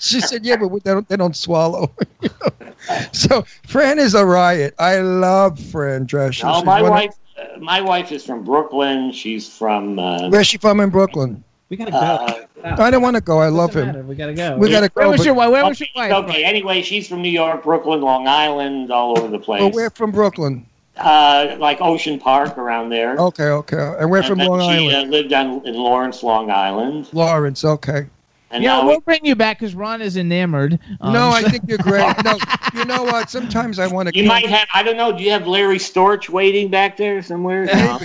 She said, yeah, but they don't, they don't swallow. You know? So Fran is a riot. I love Fran Drescher. Oh, She's my wife. My wife is from Brooklyn. She's from... Uh, Where's she from in Brooklyn? We gotta go. Uh, no, I don't want to go. I love him. Matter. We gotta go. We gotta go. Where was your wife? Where was your wife? Okay, anyway, she's from New York, Brooklyn, Long Island, all over the place. Well, we're from Brooklyn. Uh, like Ocean Park, around there. Okay, okay. And we're and from Long she, Island. She uh, lived on, in Lawrence, Long Island. Lawrence, okay. And yeah, we'll we- bring you back because Ron is enamored. Um, no, I think you're great. No, you know what? Sometimes I want to. You might have. I don't know. Do you have Larry Storch waiting back there somewhere? No.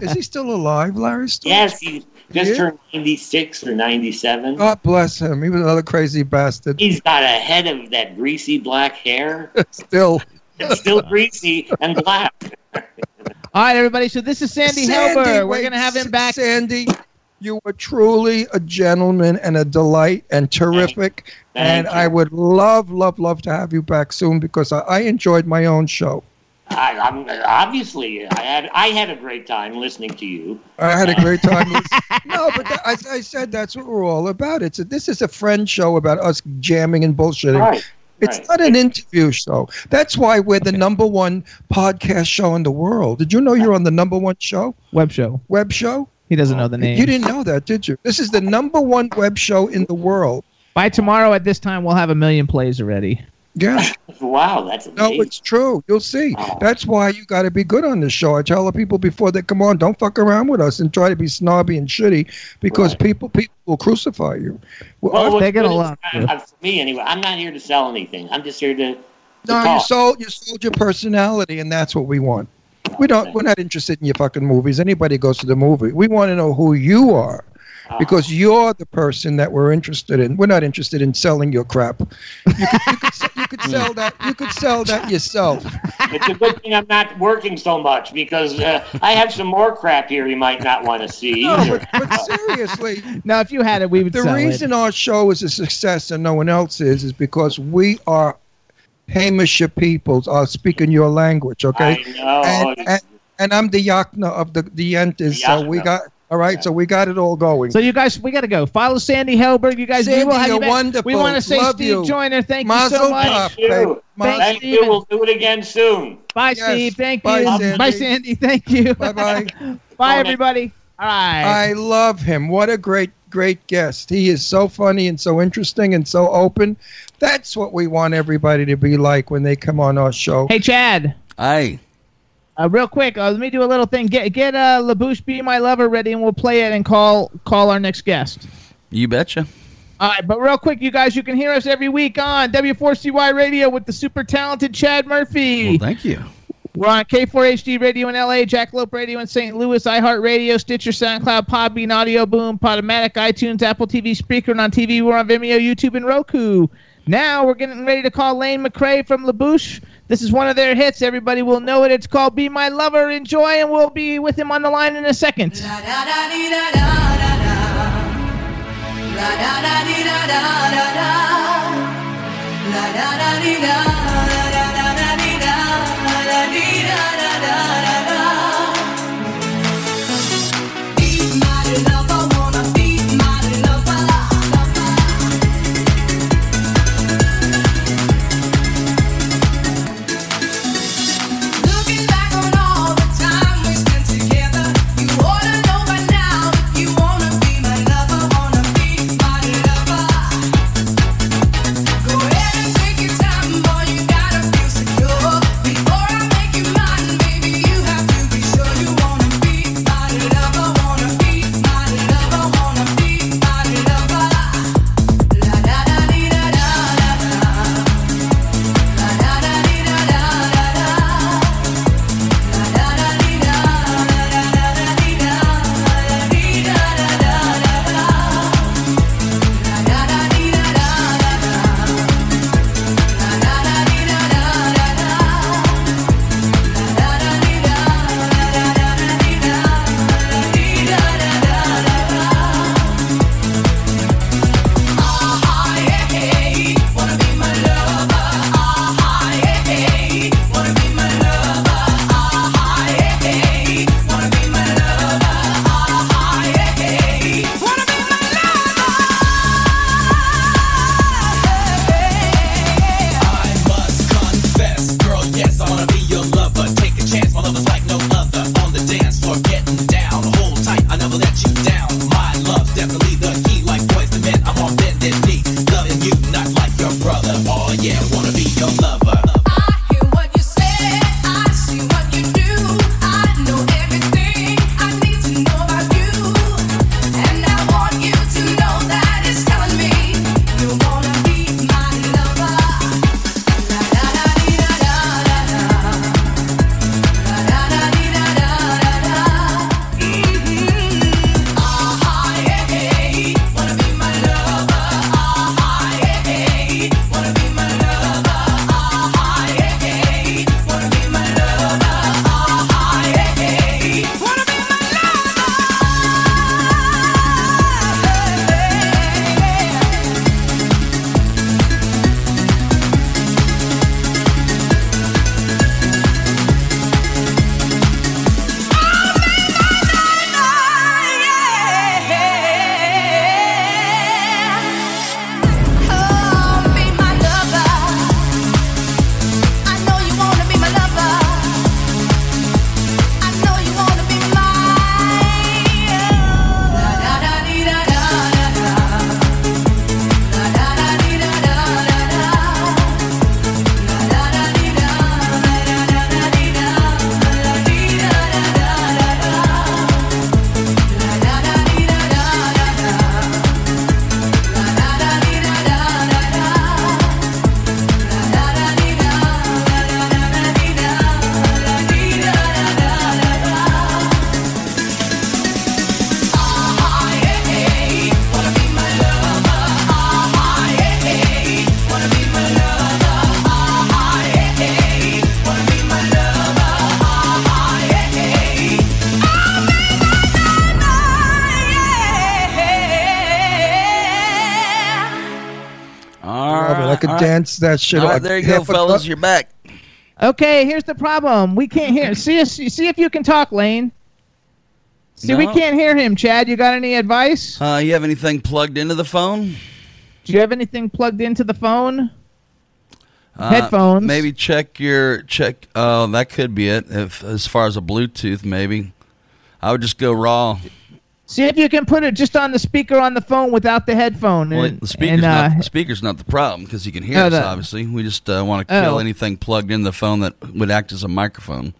Is he still alive, Larry Storch? Yes, he just yeah. turned ninety-six or ninety-seven. God bless him. He was another crazy bastard. He's got a head of that greasy black hair. Still, it's still greasy and black. All right, everybody. So this is Sandy, Sandy Helberg. We're gonna have him back, Sandy. You were truly a gentleman and a delight and terrific. Thank and you. I would love, love, love to have you back soon because I, I enjoyed my own show. I, I'm, obviously, I had I had a great time listening to you. I had a great time. listening. No, but that, I, I said that's what we're all about. It's a, this is a friend show about us jamming and bullshitting. Right. It's right. not an interview show. That's why we're the number one podcast show in the world. Did you know you're on the number one show? Web show. Web show? He doesn't know the name. You didn't know that, did you? This is the number one web show in the world. By tomorrow at this time, we'll have a million plays already. Yeah. Wow, that's amazing. No, it's true. You'll see. Wow. That's why you got to be good on this show. I tell the people before they come on, don't fuck around with us and try to be snobby and shitty because right. people people will crucify you. Well, well, they get a lot. For me, anyway, I'm not here to sell anything. I'm just here to, to No, talk. you sold you sold your personality, and that's what we want. We don't. We're not interested in your fucking movies. Anybody goes to the movie. We want to know who you are. Because you're the person that we're interested in. We're not interested in selling your crap. You could, you could, you could sell that. You could sell that yourself. It's a good thing I'm not working so much because uh, I have some more crap here you might not want to see. No, but, but seriously. Now, if you had it, we would. The sell reason it. Our show is a success and no one else is is because we are Hamish peoples are speaking your language. Okay. I know. And, and, and I'm the Yakna of the the Yentas, so we got. All right, yeah. So we got it all going. So you guys, we got to go. Follow Sandy Helberg. You guys, Sandy, we will have you're you wonderful. We want to say Love Steve you. Joyner, thank Mazel you so much. Pop, thank you. Thank thank you. We'll do it again soon. Bye, yes. Steve. Thank Bye, you. Sandy. Bye, Sandy. Thank you. Bye-bye. Bye, everybody. All right. I love him. What a great, great guest. He is so funny and so interesting and so open. That's what we want everybody to be like when they come on our show. Hey, Chad. Hi. Uh, real quick, uh, let me do a little thing. Get get uh, La Bouche, Be My Lover ready, and we'll play it and call call our next guest. You betcha. All right, but real quick, you guys, you can hear us every week on W four C Y Radio with the super talented Chad Murphy. Well, thank you. We're on K four H D Radio in L A, Jackalope Radio in Saint Louis, iHeartRadio, Stitcher, SoundCloud, Podbean, Audio Boom, Podomatic, iTunes, Apple T V, Spreaker, and on T V we're on Vimeo, YouTube, and Roku. Now we're getting ready to call Lane McCray from La Bouche. This is one of their hits. Everybody will know it. It's called Be My Lover. Enjoy, and we'll be with him on the line in a second. All right. I could dance that shit. All right, there you go, fellas. You're back. Okay, here's the problem. We can't hear. See if, see if you can talk, Lane. See, no. We can't hear him, Chad. You got any advice? Uh, you have anything plugged into the phone? Do you have anything plugged into the phone? Uh, Headphones. Maybe check your check. Oh, uh, that could be it. If as far as a Bluetooth, maybe I would just go raw. See if you can put it just on the speaker on the phone without the headphone. And, well, the speaker's, and, uh, not, the speaker's not the problem because you can hear no, us. The, obviously, we just uh, want to kill oh. anything plugged in the phone that would act as a microphone.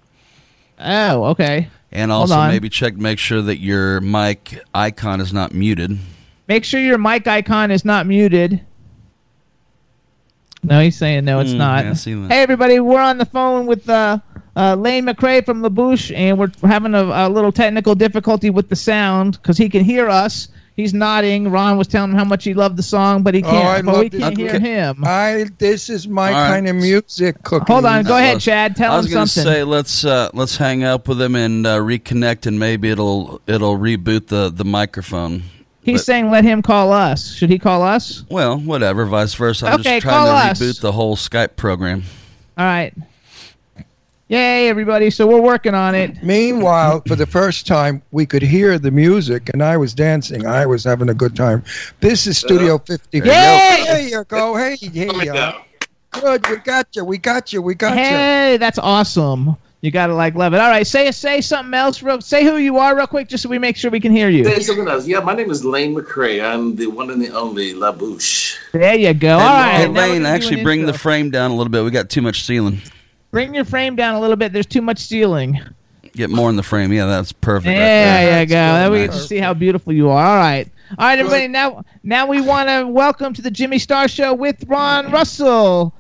Oh, okay. And also maybe check to make sure that your mic icon is not muted. Make sure your mic icon is not muted. No, he's saying no, it's mm, not. Yeah, I see that. Hey, everybody, we're on the phone with uh, uh, Lane McCray from La Bouche, and we're having a, a little technical difficulty with the sound because he can hear us. He's nodding. Ron was telling him how much he loved the song, but he can't, oh, but we can't hear him. I, this is my right. kind of music cooking. Hold on. Go I ahead, was, Chad. Tell him something. I was going to say, let's uh, let's hang up with him and uh, reconnect, and maybe it'll it'll reboot the, the microphone. He's but, saying let him call us. Should he call us? Well, whatever, vice versa. I'm okay, just trying to us. reboot the whole Skype program. All right. Yay, everybody. So we're working on it. Meanwhile, for the first time, we could hear the music, and I was dancing. I was having a good time. This is Studio uh, fifty-four. Yay! There you go. Hey, here you go. Good. We got you. We got you. We got hey, you. Hey, that's awesome. You got to, like, love it. All right. Say say something else. Real, say who you are real quick just so we make sure we can hear you. Say something else. Yeah, my name is Lane McCray. I'm the one and the only La Bouche. There you go. All right. Hey, Lane, actually bring the frame down a little bit. We got too much ceiling. Bring your frame down a little bit. There's too much ceiling. Get more in the frame. Yeah, that's perfect. Right there, there you go. Now we get to see how beautiful you are. All right. All right, everybody. Now now we want to welcome to the Jimmy Star Show with Ron Russell,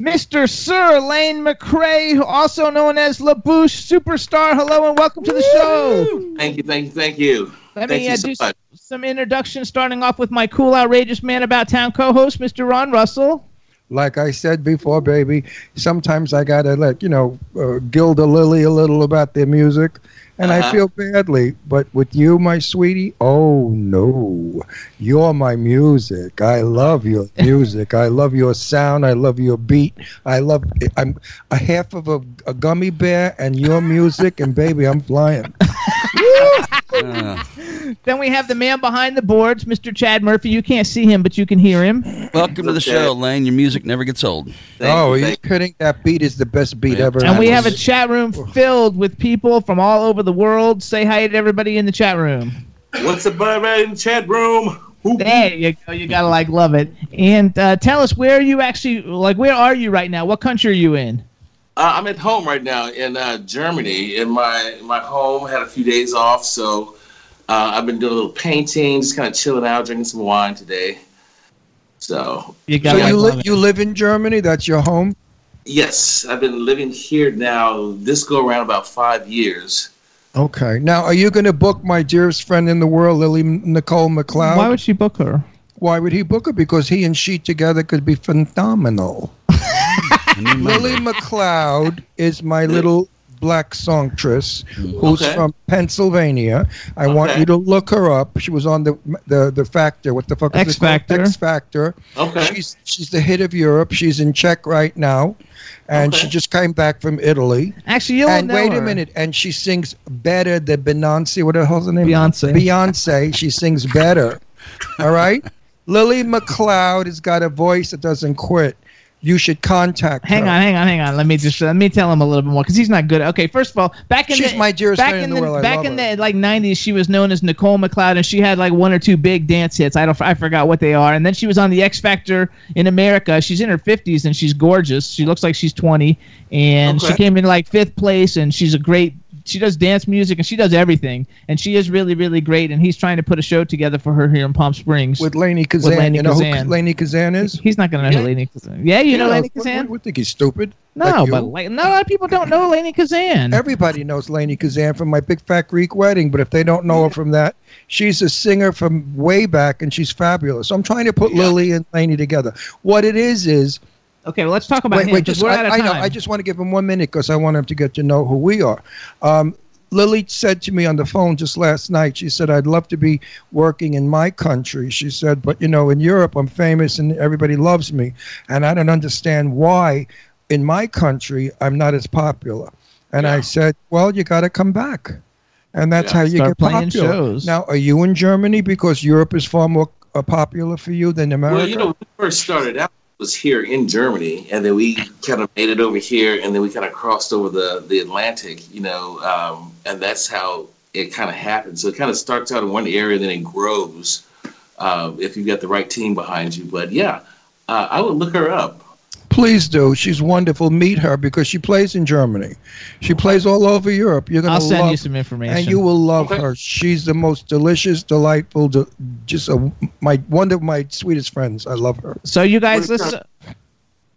Mister Sir Lane McCray, also known as La Bouche Superstar. Hello and welcome to the show. Thank you, thank you, thank you. Let thank me you uh, so do some, some introductions, starting off with my cool, outrageous man about town co-host, Mister Ron Russell. Like I said before, baby, sometimes I got to let, you know, uh, Gilda Lily a little about their music, and uh-huh. I feel badly. But with you, my sweetie, oh, no, you're my music. I love your music. I love your sound. I love your beat. I love – I'm a half of a, a gummy bear and your music, and, baby, I'm flying. uh. Then we have the man behind the boards, Mister Chad Murphy. You can't see him, but you can hear him. Welcome to the show, Lane. Your music never gets old. Thank oh, you, are you kidding? That beat is the best beat yeah. ever. And happens. We have a chat room filled with people from all over the world. Say hi to everybody in the chat room. What's up, everybody in the chat room? Whoop. There you go. You gotta like love it. And uh, tell us where you actually like. Where are you right now? What country are you in? Uh, I'm at home right now in uh, Germany. In my my home, had a few days off, so. Uh, I've been doing a little painting, just kind of chilling out, drinking some wine today. So you, so you, li- you live in Germany? That's your home? Yes. I've been living here now, this go around about five years. Okay. Now, are you going to book my dearest friend in the world, Lily Nicole McLeod? Why would she book her? Why would he book her? Because he and she together could be phenomenal. Lily McLeod is my little... black songstress who's okay. from Pennsylvania. I okay. want you to look her up. She was on the the, the Factor. What the fuck X is it Factor. Called? X Factor. Okay. She's she's the hit of Europe. She's in Czech right now, and okay. she just came back from Italy. Actually, you'll and know wait her. a minute. And she sings better than Beyonce. What the hell's her name? Beyonce. Beyonce. She sings better. All right. Lily McLeod has got a voice that doesn't quit. You should contact hang her. Hang on, hang on, hang on. Let me just let me tell him a little bit more because he's not good. Okay, first of all, back in She's the my dearest back in the, the world. back in her. the like nineties, she was known as Nicole McLeod, and she had like one or two big dance hits. I don't, I forgot what they are. And then she was on the X Factor in America. She's in her fifties and she's gorgeous. She looks like she's twenty, and okay. she came in like fifth place, and she's a great. She does dance music, and she does everything. And she is really, really great, and he's trying to put a show together for her here in Palm Springs. With Lainey Kazan. With Lainey you know Kazan. who Lainey Kazan is? He's not going to know yeah. who Lainey Kazan Yeah, you yeah, know Lainey Kazan? We think he's stupid. No, like but La- no, a lot of people don't know Lainey Kazan. Everybody knows Lainey Kazan from My Big Fat Greek Wedding, but if they don't know her from that, she's a singer from way back, and she's fabulous. So I'm trying to put yeah. Lily and Lainey together. What it is is... Okay, well, let's talk about wait, him. Wait, just, we're I, out of time. I know. I just want to give him one minute because I want him to get to know who we are. Um, Lily said to me on the phone just last night, she said, I'd love to be working in my country. She said, but, you know, in Europe, I'm famous and everybody loves me. And I don't understand why in my country I'm not as popular. And yeah. I said, well, you got to come back. And that's yeah, how you get popular. Shows. Now, are you in Germany? Because Europe is far more uh, popular for you than America. Well, you know, when we first started out, it was here in Germany, and then we kind of made it over here, and then we kind of crossed over the, the Atlantic, you know, um, and that's how it kind of happened. So it kind of starts out in one area, and then it grows uh, if you've got the right team behind you. But, yeah, uh, I would look her up. Please do. She's wonderful. Meet her because she plays in Germany. She plays all over Europe. You're gonna I'll send love, you some information. And you will love okay. her. She's the most delicious, delightful, de- just a, my one of my sweetest friends. I love her. So you guys listen.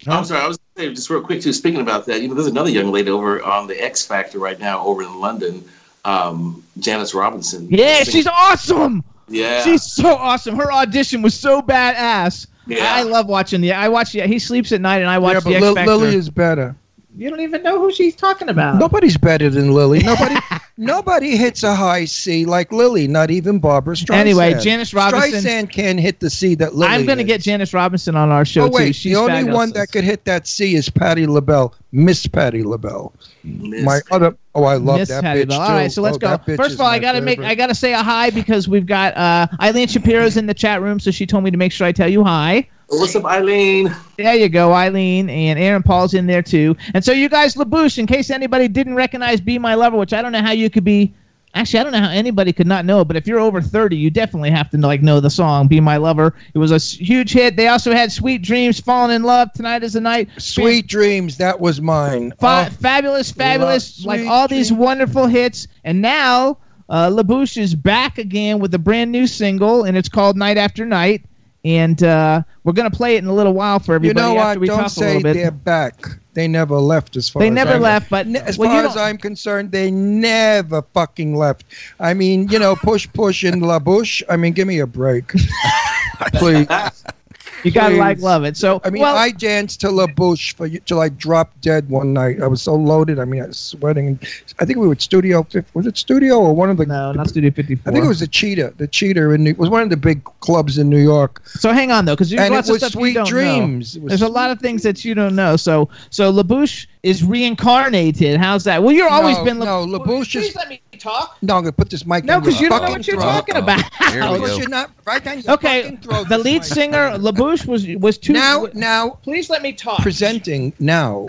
No? I'm sorry. I was gonna say just real quick too. Speaking about that, you know, there's another young lady over on the X Factor right now over in London, um, Janice Robinson. Yeah, she's awesome. Yeah, she's so awesome. Her audition was so badass. Yeah. I love watching the. I watch the. He sleeps at night, and I watch yeah, but the X Factor. L- Lily is better. You don't even know who she's talking about. Nobody's better than Lily. Nobody. Nobody hits a high C like Lily. Not even Barbra Streisand. Anyway, Janice Robinson. Streisand can hit the C that Lily. I'm going to get Janice Robinson on our show oh, wait, too. She's the only fabulous. One that could hit that C is Patti LaBelle, Miss Patti LaBelle. Miss my other. Oh, I love Miss that Patti bitch. Bell. Too. All right, so let's oh, go. First of all, I gotta favorite. make I gotta say a hi because we've got uh, Eileen Shapiro's in the chat room, so she told me to make sure I tell you hi. What's up, Eileen? There you go, Eileen, and Aaron Paul's in there too. And so you guys, La Bouche, in case anybody didn't recognize "Be My Lover," which I don't know how you could be. Actually, I don't know how anybody could not know, but if you're over thirty, you definitely have to like know the song "Be My Lover." It was a huge hit. They also had "Sweet Dreams," "Falling in Love," "Tonight Is the Night." Sweet F- Dreams, that was mine. Fa- oh, fabulous, fabulous, like all dreams. These wonderful hits. And now uh, La Bouche is back again with a brand new single, and it's called "Night After Night." And uh, we're going to play it in a little while for everybody. You know what? We don't say they're back. They never left as far as I'm concerned. They never left, but as far as I'm concerned, they never fucking left. I mean, you know, push, push in La Bouche. I mean, give me a break. Please. You got to like, love it. So I mean, well, I danced to La Bouche for till I dropped dead one night. I was so loaded. I mean, I was sweating. I think we were at Studio fifty. Was it Studio or one of the? No, not Studio fifty-four. I think it was the Cheetah. The Cheetah in New, it was one of the big clubs in New York. So hang on though, because there's and lots of stuff you don't dreams. know. It was There's sweet. a lot of things that you don't know. So so La Bouche is reincarnated. How's that? Well, you're always no, been La Bouche. No, La Bouche Please is, let me talk. No, I'm going to put this mic no, in your No, because you don't know what you're throat. talking about. Oh, because you're not right down your okay, fucking throat. The lead singer, La Bouche, was, was too... Now, w- now... Please let me talk. Presenting now...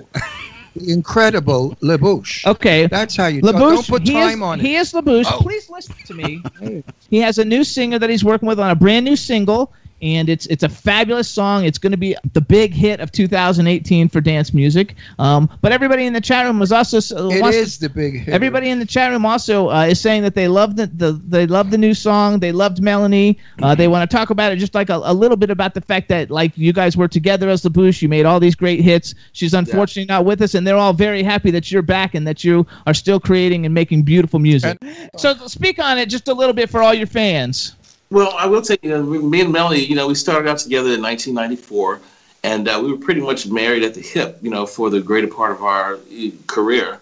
Incredible La Bouche. Okay. That's how you La talk. Bouche, Don't put time is, on it. He is La Bouche. Oh. Please listen to me. He has a new singer that he's working with on a brand new single, and it's it's a fabulous song. It's going to be the big hit of two thousand eighteen for dance music. Um, but everybody in the chat room was also... Uh, it is to, the big hit. Everybody in the chat room also uh, is saying that they loved the, the they loved the new song. They loved Melanie. Uh, they want to talk about it just like a, a little bit about the fact that like you guys were together as La Bouche. You made all these great hits. She's unfortunately yeah. not with us, and they're all very happy that you're back and that you are still creating and making beautiful music. And, uh, so speak on it just a little bit for all your fans. Well, I will say, you know, me and Melanie, you know, we started out together in nineteen ninety-four, and uh, we were pretty much married at the hip, you know, for the greater part of our career.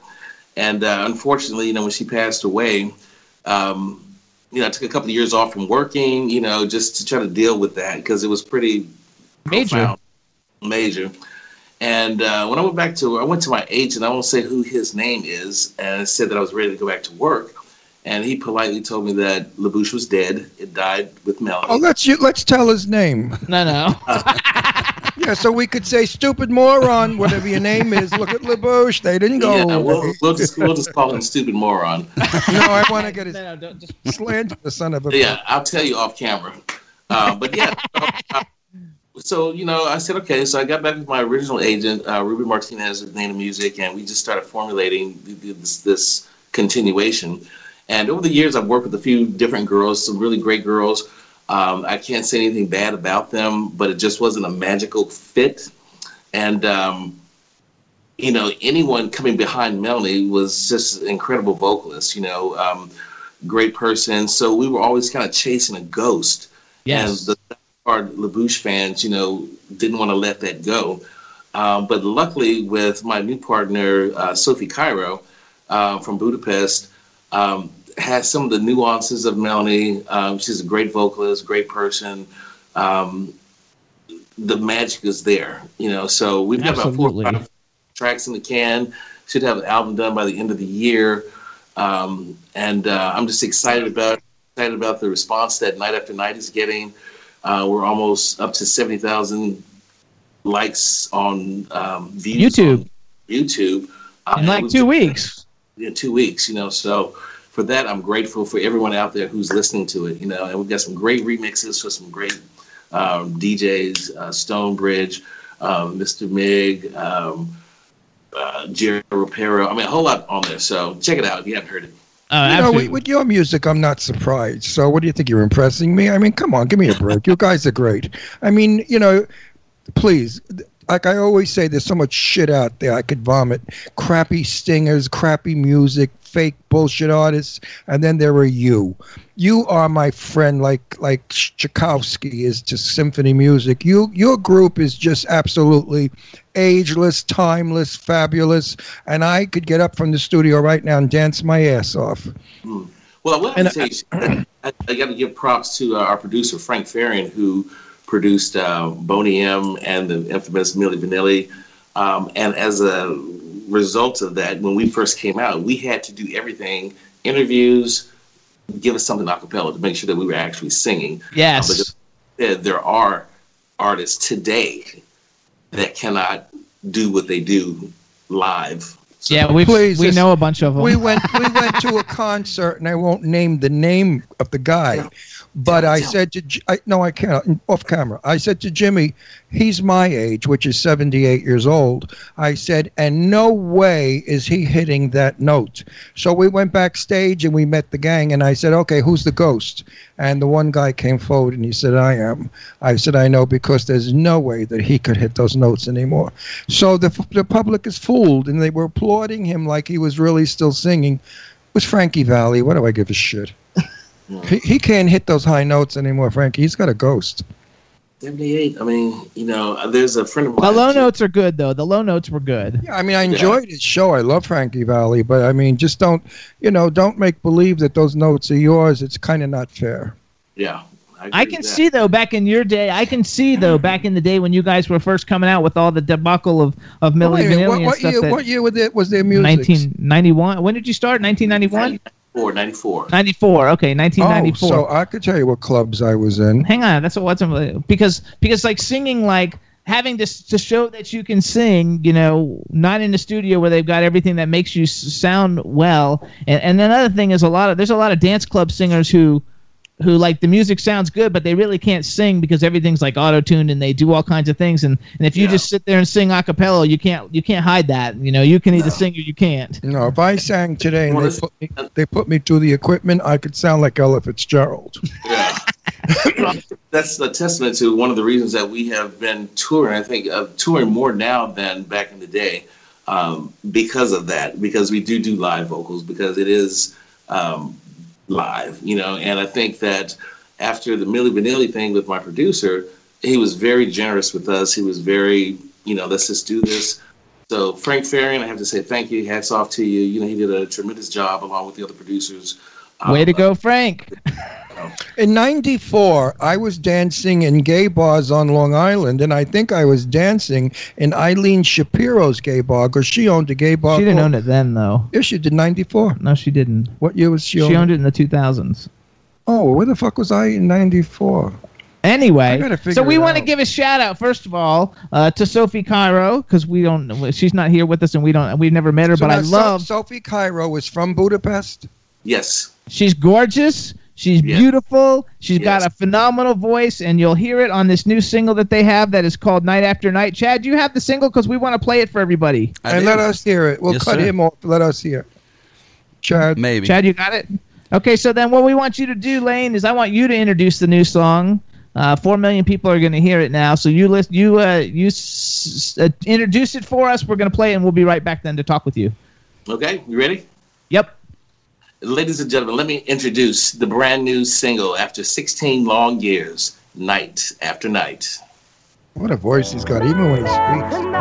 And uh, unfortunately, you know, when she passed away, um, you know, I took a couple of years off from working, you know, just to try to deal with that because it was pretty major. Profound, major. And uh, when I went back to, I went to my agent, I won't say who his name is, and I said that I was ready to go back to work. And he politely told me that La Bouche was dead. It died with Melanie. Oh, let's you, let's tell his name. No, no. Yeah, so we could say stupid moron, whatever your name is. Look at La Bouche. They didn't go. Yeah, we'll, we'll, just, we'll just call him stupid moron. No, I want to get his no, no, don't, just... slander the son of a. Yeah, I'll tell you off camera. Uh, but yeah, so, so you know, I said okay. So I got back with my original agent, uh, Ruben Martinez of Native Music, and we just started formulating this, this continuation. And over the years, I've worked with a few different girls, some really great girls. Um, I can't say anything bad about them, but it just wasn't a magical fit. And, um, you know, anyone coming behind Melanie was just an incredible vocalist, you know, um, great person. So we were always kind of chasing a ghost. Yes. And the hard La Bouche fans, you know, didn't want to let that go. Um, but luckily with my new partner, uh, Sophie Cairo uh, from Budapest, um, has some of the nuances of Melanie. Um, she's a great vocalist, great person. Um, the magic is there, you know. So we've got about four or five tracks in the can. Should have an album done by the end of the year. Um, and uh, I'm just excited about excited about the response that Night After Night is getting. Uh, we're almost up to seventy thousand likes on um, views YouTube. On YouTube. Uh, in like two weeks. Yeah, two weeks, you know. So for that, I'm grateful for everyone out there who's listening to it, you know. And we've got some great remixes for some great um, D Js, uh, Stonebridge, um, Mister Mig, um, uh, Jerry Rapero. I mean, a whole lot on there. So check it out if you haven't heard it. Uh, you know, with, with your music, I'm not surprised. So what do you think? You're impressing me? I mean, come on, give me a break. You guys are great. I mean, you know, please. Like I always say, there's so much shit out there I could vomit. Crappy stingers, crappy music, fake bullshit artists, and then there are you. You are my friend, like like Tchaikovsky is to symphony music. You your group is just absolutely ageless, timeless, fabulous, and I could get up from the studio right now and dance my ass off. Mm. Well, I will and say, I, I, I got to give props to uh, our producer Frank Farian, who produced uh, Boney M and the infamous Milli Vanilli. Um, and as a result of that, when we first came out, we had to do everything, interviews, give us something a cappella to make sure that we were actually singing. Yes. Um, because there are artists today that cannot do what they do live. So yeah, we we just, know a bunch of them. We went we went to a concert, and I won't name the name of the guy, no, but no, I no. said to I, no, I can't off camera. I said to Jimmy, he's my age, which is seventy-eight years old. I said, and no way is he hitting that note. So we went backstage and we met the gang, and I said, okay, who's the ghost? And the one guy came forward and he said, I am. I said, I know, because there's no way that he could hit those notes anymore. So the the public is fooled, and they were applauding. Him like he was really still singing. It was Frankie Valli. What do I give a shit? Yeah. He, he can't hit those high notes anymore, Frankie. He's got a ghost. seventy-eight. I mean, you know, there's a friend of mine. The low notes are good, though. The low notes were good. Yeah, I mean, I enjoyed yeah. his show. I love Frankie Valli, but I mean, just don't, you know, don't make believe that those notes are yours. It's kind of not fair. Yeah. I, I can see, though, back in your day, I can see, though, back in the day when you guys were first coming out with all the debacle of, of Milli Vanilli what, what and stuff. Year, that what year was, it, was their music? nineteen ninety-one. When did you start? nineteen ninety-one? ninety-four. ninety-four. Okay, nineteen ninety-four. Oh, so I could tell you what clubs I was in. Hang on. That's what wasn't because Because, like, singing, like, having to, to show that you can sing, you know, not in a studio where they've got everything that makes you sound well. And, and another thing is a lot of – there's a lot of dance club singers who – who like the music sounds good, but they really can't sing because everything's like auto-tuned and they do all kinds of things. And, and if you yeah. just sit there and sing a cappella, you can't you can't hide that. You know, you can either no. sing or you can't. No, if I sang today and they put me, they put me to the equipment, I could sound like Ella Fitzgerald. Yeah, that's a testament to one of the reasons that we have been touring. I think uh, touring more now than back in the day um, because of that. Because we do do live vocals because it is. Um, live, you know, and I think that after the Milli Vanilli thing with my producer, he was very generous with us. He was very, you know, let's just do this. So Frank Farian, I have to say thank you. Hats off to you. You know, he did a tremendous job along with the other producers. Way um, to go, uh, Frank. In ninety-four, I was dancing in gay bars on Long Island, and I think I was dancing in Eileen Shapiro's gay bar because she owned a gay bar. She didn't own it then, though. Yeah, she did ninety-four. No, she didn't. What year was she on? She owned it in the two thousands. Oh, where the fuck was I in ninety-four? Anyway, so we want to give a shout out first of all uh, to Sophie Cairo because we don't, she's not here with us, and we don't, we've never met her. So but I love so- Sophie Cairo was from Budapest. Yes, she's gorgeous. She's yeah. beautiful. She's yes. got a phenomenal voice, and you'll hear it on this new single that they have that is called Night After Night. Chad, do you have the single? Because we want to play it for everybody. I and did. Let us hear it. We'll yes, cut sir. Him off. Let us hear it. Chad. Maybe. Chad, you got it? Okay, so then what we want you to do, Lane, is I want you to introduce the new song. Uh, Four million people are going to hear it now. So you list, you uh, you s- uh, introduce it for us. We're going to play it, and we'll be right back then to talk with you. Okay, you ready? Yep. Ladies and gentlemen, let me introduce the brand new single after sixteen long years, Night After Night. What a voice he's got, even when he speaks.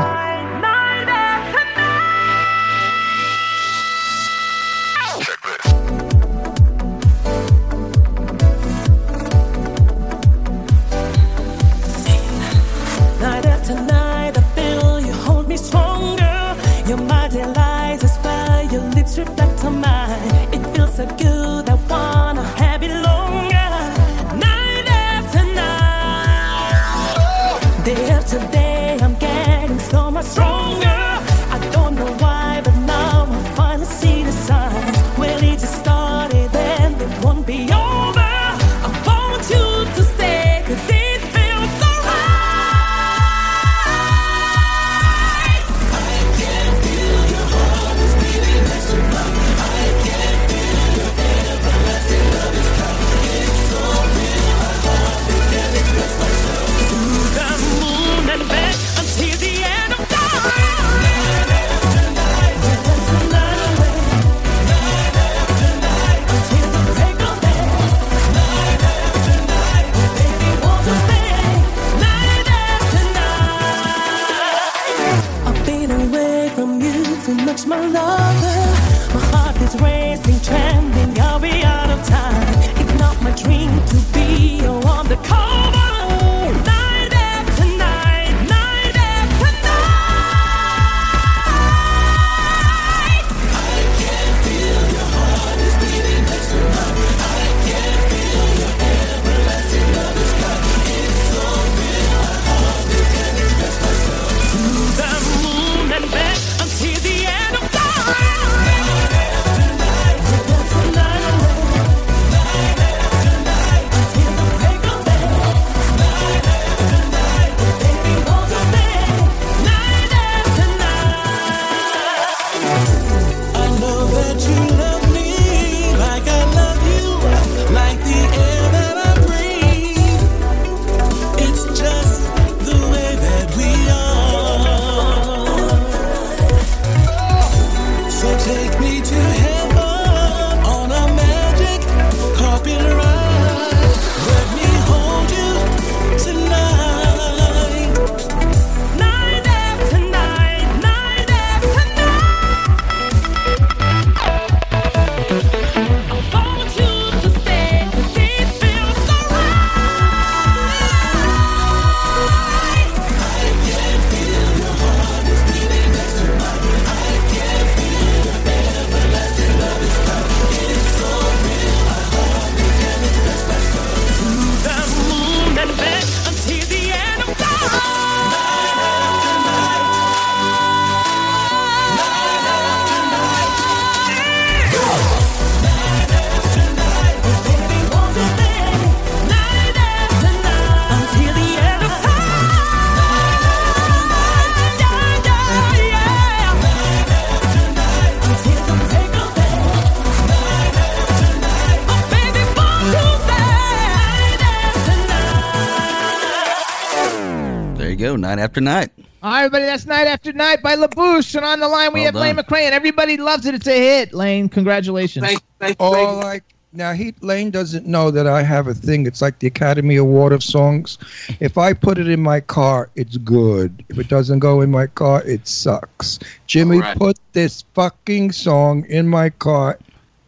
Night After Night. All right, everybody, that's Night After Night by La Bouche. And on the line, we well have done. Lane McCray, and everybody loves it. It's a hit. Lane, congratulations. Thanks, thanks, oh, like, now, he, Lane doesn't know that I have a thing. It's like the Academy Award of Songs. If I put it in my car, it's good. If it doesn't go in my car, it sucks. Jimmy, right. Put this fucking song in my car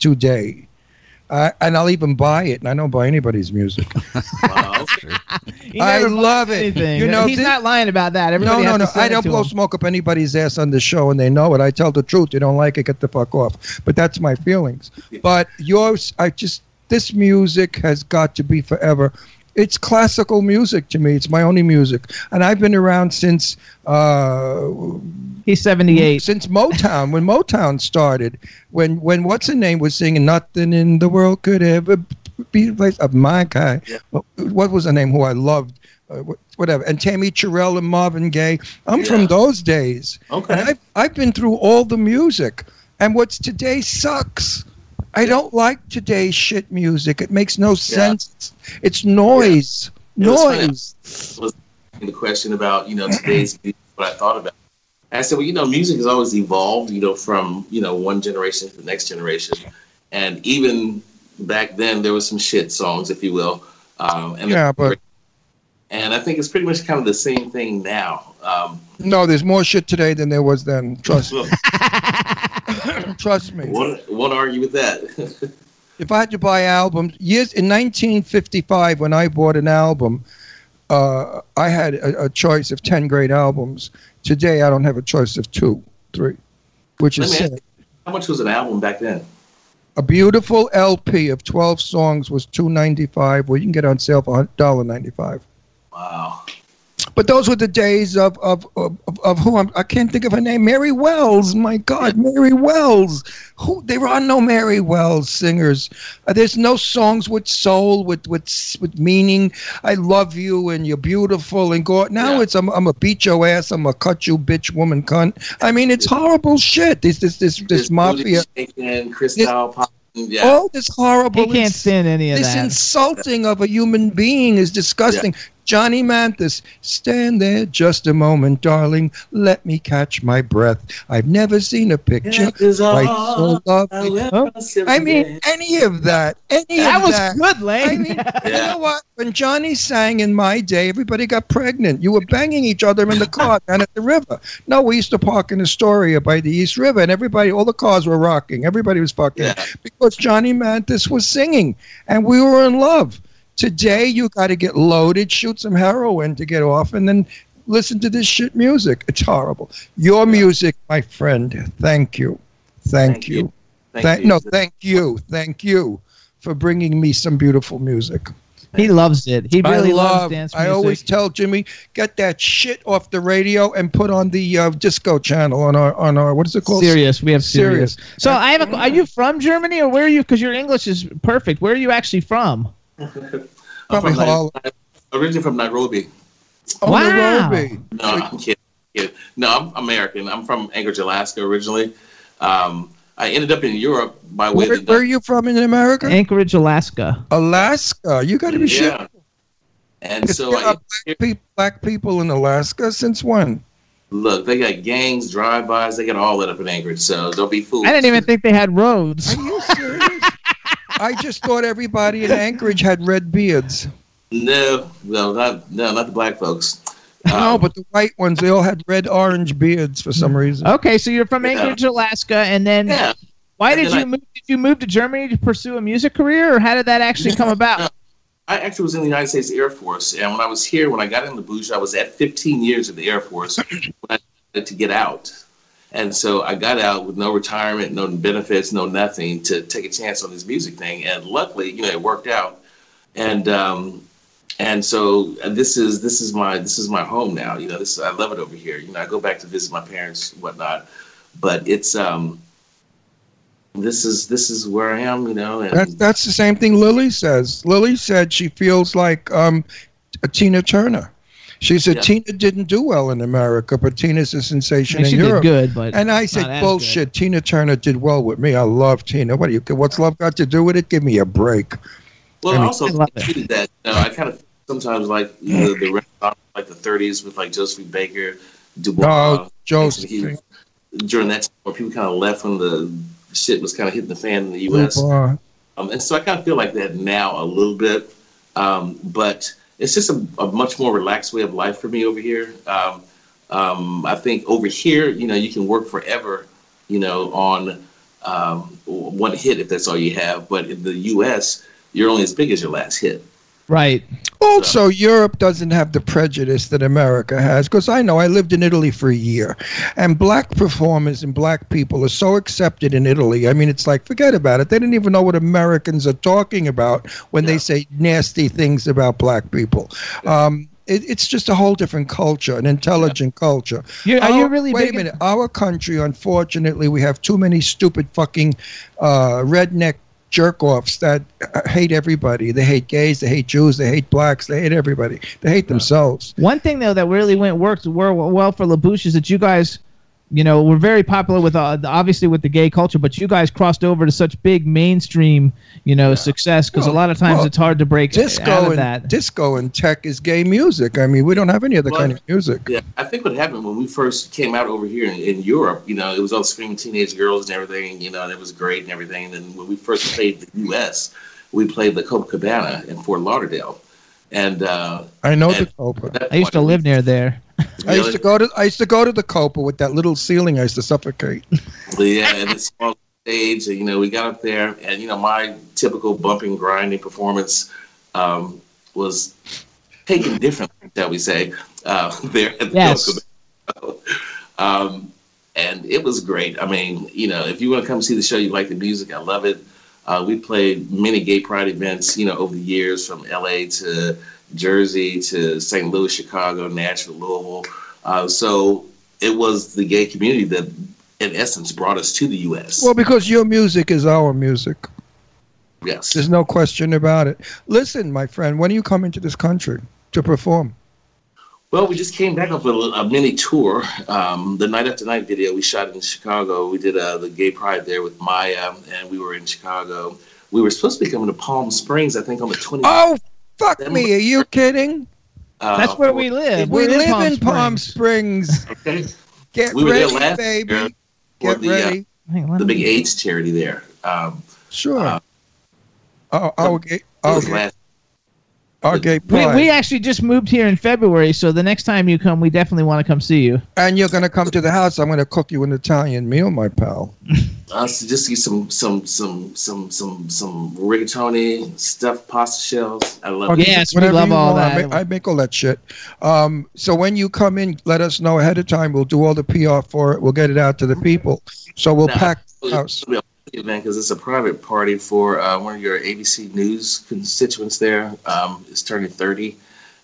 today. Uh, and I'll even buy it, and I don't buy anybody's music. Wow, I love it. You know, he's this, not lying about that. Everybody no, no, no. I don't blow him. smoke up anybody's ass on the show, and they know it. I tell the truth. They don't like it, get the fuck off. But that's my feelings. Yeah. But yours, I just, this music has got to be forever. It's classical music to me. It's my only music. And I've been around since... Uh, He's seventy-eight. Since Motown, when Motown started. When, when what's-her-name was singing, nothing in the world could ever be the place of my guy. Yeah. What, what was her name, who I loved? Uh, whatever. And Tammy Terrell and Marvin Gaye. I'm yeah. from those days. Okay. And I've, I've been through all the music. And what's today sucks. I don't like today's shit music. It makes no sense. Yeah. It's noise. Yeah. Noise. It was the question about, you know, today's music, what I thought about. And I said, well, you know, music has always evolved, you know, from, you know, one generation to the next generation. And even back then, there was some shit songs, if you will. Um, and yeah, but... And I think it's pretty much kind of the same thing now. Um, no, there's more shit today than there was then. Trust me. Trust me. What, what argue with that? If I had to buy albums, years in nineteen fifty-five, when I bought an album, uh, I had a, a choice of ten great albums. Today, I don't have a choice of two, three, which is. How much was an album back then? A beautiful L P of twelve songs was two ninety-five, where you can get on sale for one ninety-five. Wow. But those were the days of of of, of who I'm, I can't think of her name. Mary Wells. My God, Mary Wells. Who? There are no Mary Wells singers. Uh, there's no songs with soul, with with with meaning. I love you and you're beautiful and go. Now yeah. it's I'm I'm a beat your ass. I'm a cut you bitch woman cunt. I mean, it's horrible shit. This this this this, this mafia. And Crystal Pop. Yeah. All this horrible. He can't stand any of this that. This insulting yeah. of a human being is disgusting. Yeah. Johnny Mathis, stand there just a moment, darling. Let me catch my breath. I've never seen a picture quite so lovely. I mean, any of that. Any that of that. That was good, Lane. I mean, yeah. you know what? When Johnny sang in my day, everybody got pregnant. You were banging each other in the car down at the river. No, we used to park in Astoria by the East River, and everybody, all the cars were rocking. Everybody was fucking yeah. because Johnny Mathis was singing, and we were in love. Today, you got to get loaded, shoot some heroin to get off, and then listen to this shit music. It's horrible. Your music, my friend, thank you. Thank, thank you. you. Thank Th- you. No, thank you. Thank you for bringing me some beautiful music. He loves it. He really love, loves dance music. I always tell Jimmy, get that shit off the radio and put on the uh, disco channel on our on our what is it called? Sirius. We have Sirius. Sirius. So I have. A, are you from Germany or where are you? Because your English is perfect. Where are you actually from? I'm Probably from Nairobi, originally from Nairobi. Oh, wow. Nairobi. No, I'm kidding, kidding. No, I'm American. I'm from Anchorage, Alaska originally. Um, I ended up in Europe by way where, of... Where are you from in America? Anchorage, Alaska. Alaska. You got to be yeah. shit. And if so... There I, are black, pe- black people in Alaska since when? Look, they got gangs, drive-bys. They got all that up in Anchorage, so don't be fooled. I didn't even think they had roads. Are you serious? I just thought everybody in Anchorage had red beards. No, no, not no, not the black folks. Um, no, but the white ones, they all had red, orange beards for some reason. Okay, so you're from Anchorage, yeah. Alaska, and then yeah. why and did then you I, move? Did you move to Germany to pursue a music career, or how did that actually no, come about? No. I actually was in the United States Air Force, and when I was here, when I got in La Bouche, I was at fifteen years of the Air Force when I decided to get out. And so I got out with no retirement, no benefits, no nothing to take a chance on this music thing. And luckily, you know, it worked out. And um, and so this is this is my this is my home now. You know, this I love it over here. You know, I go back to visit my parents, and whatnot. But it's um, this is this is where I am. You know, and that's, that's the same thing Lily says. Lily said she feels like um, a Tina Turner. She said, yeah. Tina didn't do well in America, but Tina's a sensation I mean, in she Europe. She did good, but and I said, bullshit, good. Tina Turner did well with me. I love Tina. What do you? What's love got to do with it? Give me a break. Well, I mean, also, I it. that. You know, I kind of sometimes like you know, the like the thirties with like Josephine Baker, Dubois. Oh, Josephine. During that time where people kind of left when the shit was kind of hitting the fan in the U S. Um, and so I kind of feel like that now a little bit. Um, but... It's just a, a much more relaxed way of life for me over here. Um, um, I think over here, you know, you can work forever, you know, on um, one hit if that's all you have. But in the U S, you're only as big as your last hit. Right. Also, so. Europe doesn't have the prejudice that America has, because I know I lived in Italy for a year, and black performers and black people are so accepted in Italy. I mean, it's like, forget about it. They didn't even know what Americans are talking about when yeah. they say nasty things about black people. Yeah. Um, it, it's just a whole different culture, an intelligent yeah. culture. Yeah, are our, you really wait a minute. In- our country, unfortunately, we have too many stupid fucking uh, redneck jerk-offs that hate everybody. They hate gays, they hate Jews, they hate blacks, they hate everybody. They hate themselves. One thing, though, that really went worked well for La Bouche is that you guys, you know, were very popular with, uh, obviously, with the gay culture, but you guys crossed over to such big mainstream, you know, yeah. success, because well, a lot of times well, it's hard to break disco out of and, that. Disco and tech is gay music. I mean, we don't have any other well, kind of music. Yeah, I think what happened when we first came out over here in, in Europe, you know, it was all screaming teenage girls and everything, you know, and it was great and everything. And then when we first played the U S, we played the Copacabana in Fort Lauderdale. And uh, I know and the Copa. I used to live near there. Really? I used to go to I used to go to the Copa with that little ceiling. I used to suffocate. Yeah, and the small stage. You know, we got up there, and you know, my typical bumping, grinding performance um, was taken differently, shall we say, uh, there at the yes. Copa. Um, and it was great. I mean, you know, if you want to come see the show, you like the music. I love it. Uh, we played many gay pride events, you know, over the years, from L A to Jersey to Saint Louis, Chicago, Nashville, Louisville. Uh, so it was the gay community that, in essence, brought us to the U S. Well, because your music is our music. Yes. There's no question about it. Listen, my friend, when are you coming to this country to perform? Well, we just came back up with a, a mini tour. Um, the Night After Night video we shot in Chicago. We did uh, the Gay Pride there with Maya, and we were in Chicago. We were supposed to be coming to Palm Springs, I think, on the twentieth. Oh, fuck December. Me. Are you kidding? Uh, That's where we live. We live in Palm Springs. Palm Springs. Okay. Get we were ready, there last baby. Year for Get the, ready. Uh, Wait, the big AIDS charity there. Um, sure. Uh, Oh, okay. Okay. Okay. We, we actually just moved here in February, so the next time you come, we definitely want to come see you. And you're going to come to the house. I'm going to cook you an Italian meal, my pal. I'll just eat some some some some some some rigatoni, stuffed pasta shells. I love. Okay. It. Yes, whatever we love you all want. That. I make, I make all that shit. Um, so when you come in, let us know ahead of time. We'll do all the P R for it. We'll get it out to the people. So we'll now, pack the house. Event because it's a private party for uh, one of your A B C News constituents there. Um, is turning thirty,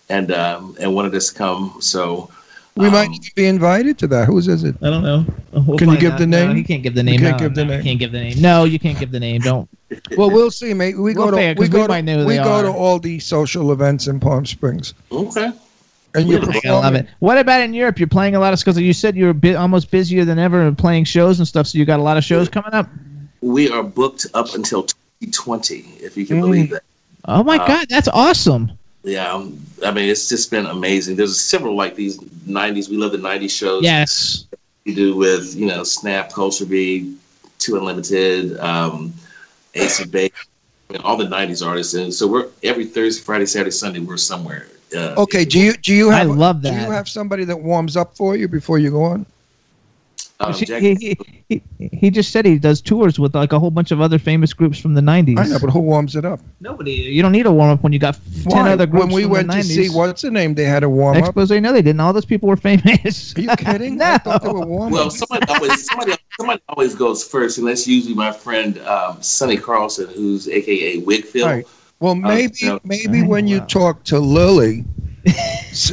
and um, and wanted us to come. So we um, might be invited to that. Whose is it? I don't know. We'll Can you give out. the name? No, you can't give the name. You can't no, give no, the no, name. Can't give the name. No, you can't give the name. Don't. Well, we'll see, mate. We go we'll to we go to, we go to all the social events in Palm Springs. Okay. And you're I love it. What about in Europe? You're playing a lot of because you said you were bi- almost busier than ever playing shows and stuff. So you got a lot of shows coming up. We are booked up until twenty twenty, if you can believe that. Oh, my uh, God. That's awesome. Yeah. I mean, it's just been amazing. There's several like these nineties. We love the nineties shows. Yes. We do with, you know, Snap, Culture Beat, Two Unlimited, um, Ace of Base, I mean, all the nineties artists. And so we're every Thursday, Friday, Saturday, Sunday, we're somewhere. Uh, okay. Do you do you have I love that. Do you have somebody that warms up for you before you go on? Um, she, he, he, he just said he does tours with like a whole bunch of other famous groups from the nineties. I know, but who warms it up? Nobody. You don't need a warm up when you got Why? ten other groups from the nineties. When we went to see what's the name, they had a warm up. Exposé? No, they didn't. All those people were famous. Are you kidding? No. I thought they were warm up. Well, somebody always, somebody, somebody always goes first, and that's usually my friend um, Sonny Carlson, who's A K A Wigfield. Right. Well, maybe um, maybe oh, when wow. you talk to Lily.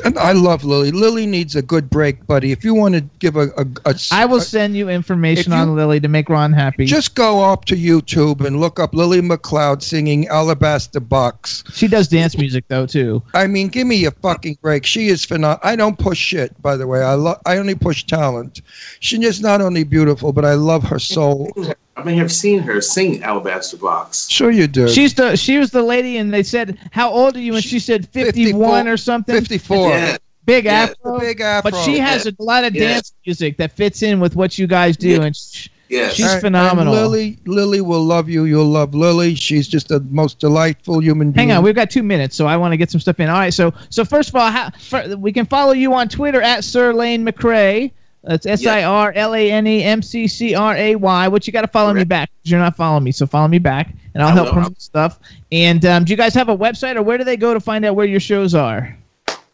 And I love Lily. Lily needs a good break, buddy. If you want to give a, a, a I will a, send you information you, on Lily to make Ron happy. Just go up to YouTube and look up Lily McLeod singing Alabaster Box. She does dance music though too. I mean, give me a fucking break. She is phenomenal. I don't push shit, by the way. I lo- I only push talent. She's just not only beautiful, but I love her soul. I may have seen her sing Alabaster Box. Sure you do. She's the she was the lady, and they said, "How old are you?" And she, she said, fifty-one or something. fifty-four. Yeah. Big yeah. afro. Big afro. But she has yeah. a lot of yeah. dance music that fits in with what you guys do, yeah. and sh- yes. she's right. phenomenal. And Lily, Lily will love you. You'll love Lily. She's just the most delightful human being. Hang on, we've got two minutes, so I want to get some stuff in. All right, so so first of all, how, for, we can follow you on Twitter at Sir Lane McCray. That's S I R L A N E M C C R A Y. What you got to follow Correct. me back. You're not following me, so follow me back, and I'll I help promote stuff. And um, do you guys have a website, or where do they go to find out where your shows are?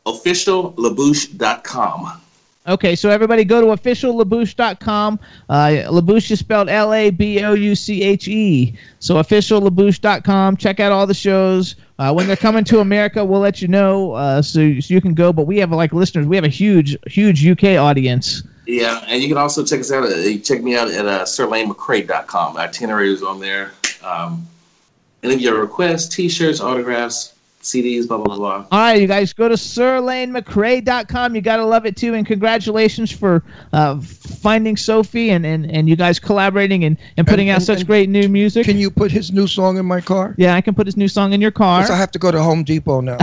official labouche dot com. Okay, so everybody go to official labouche dot com. Uh, Labouche is spelled L A B O U C H E. So official labouche dot com. Check out all the shows. Uh, when they're coming to America, we'll let you know uh, so, so you can go. But we have, like, listeners. We have a huge, huge U K audience. Yeah, and you can also check us out. At, you check me out at uh, sir lane mccray dot com. Itinerary is on there. Um, and if you have requests, T-shirts, autographs, C Ds, blah, blah, blah. All right, you guys, go to sir lane mccray dot com. You got to love it, too. And congratulations for uh, finding Sophie and, and, and you guys collaborating and, and putting and, out and, such and great new music. Can you put his new song in my car? Yeah, I can put his new song in your car. Because I have to go to Home Depot now.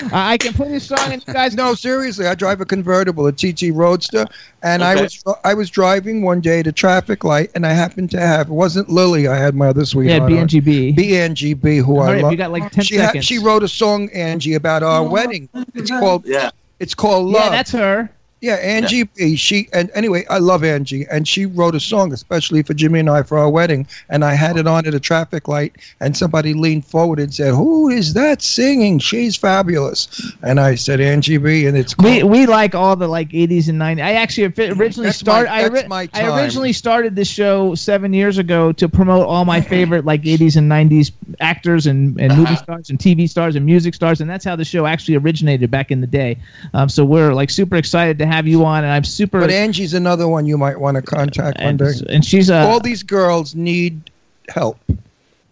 Uh, I can put his song in, you guys. No, seriously, I drive a convertible, a T T Roadster, and okay. I was I was driving one day at a traffic light, and I happened to have, it wasn't Lily, I had my other sweetheart. Yeah, B N G B. B N G B, who All I right, love. You got like ten she seconds. Ha- she wrote a song, Angie, about our oh, wedding. It's called, yeah. it's called Love. Yeah, that's her. Yeah, Angie B. Yeah. She and anyway, I love Angie, and she wrote a song especially for Jimmy and I for our wedding. And I had it on at a traffic light, and somebody leaned forward and said, "Who is that singing? She's fabulous." And I said, "Angie B." And it's cool. we we like all the like eighties and nineties. I actually originally started. I, ri- I originally started this show seven years ago to promote all my favorite like eighties and nineties actors and and movie stars and T V stars and music stars, and that's how the show actually originated back in the day. Um, so we're like super excited to have you on, and I'm super. But Angie's another one you might want to contact and, one day. And she's uh, all these girls need help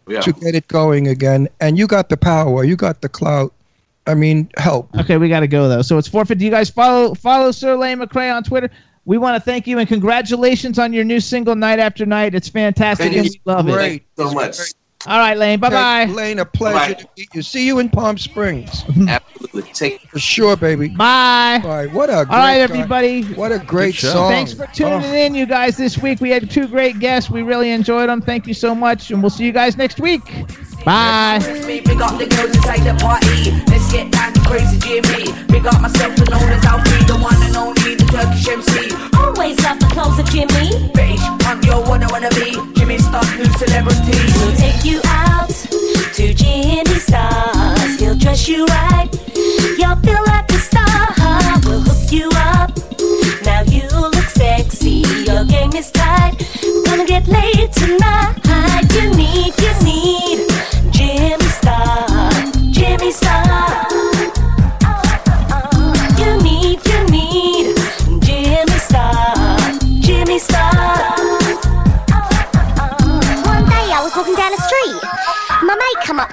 yeah. to get it going again. And you got the power, you got the clout. I mean, help. Okay, we got to go though. So it's four fifty. You guys follow follow Sir Lane McCray on Twitter. We want to thank you and congratulations on your new single "Night After Night." It's fantastic. Thank and we love great. it. Thank you so much. All right, Lane. Bye bye. Lane, a pleasure bye-bye. to meet you. See you in Palm Springs. Absolutely. Take for sure, baby. Bye. Bye. What a great All right, everybody. Guy. What a great song. Thanks for tuning oh. in, you guys, this week. We had two great guests. We really enjoyed them. Thank you so much, and we'll see you guys next week. Bye. Big up the girls inside the party. Let's get down to crazy Jimmy. Big up myself alone as I'll be the one and only, the Turkish M C. Always love the clothes of Jimmy. British, I'm your one I wanna be. Jimmy Star's new celebrity. He'll take you out to Jimmy Star's. He'll dress you right. You'll feel like a star. We'll hook you up. Now you look sexy. Your game is tight. Gonna get laid tonight. You need, you need. Jimmy Star, Jimmy Star. You need, you need Jimmy Star, Jimmy Star. One day I was walking down the street. My mate come up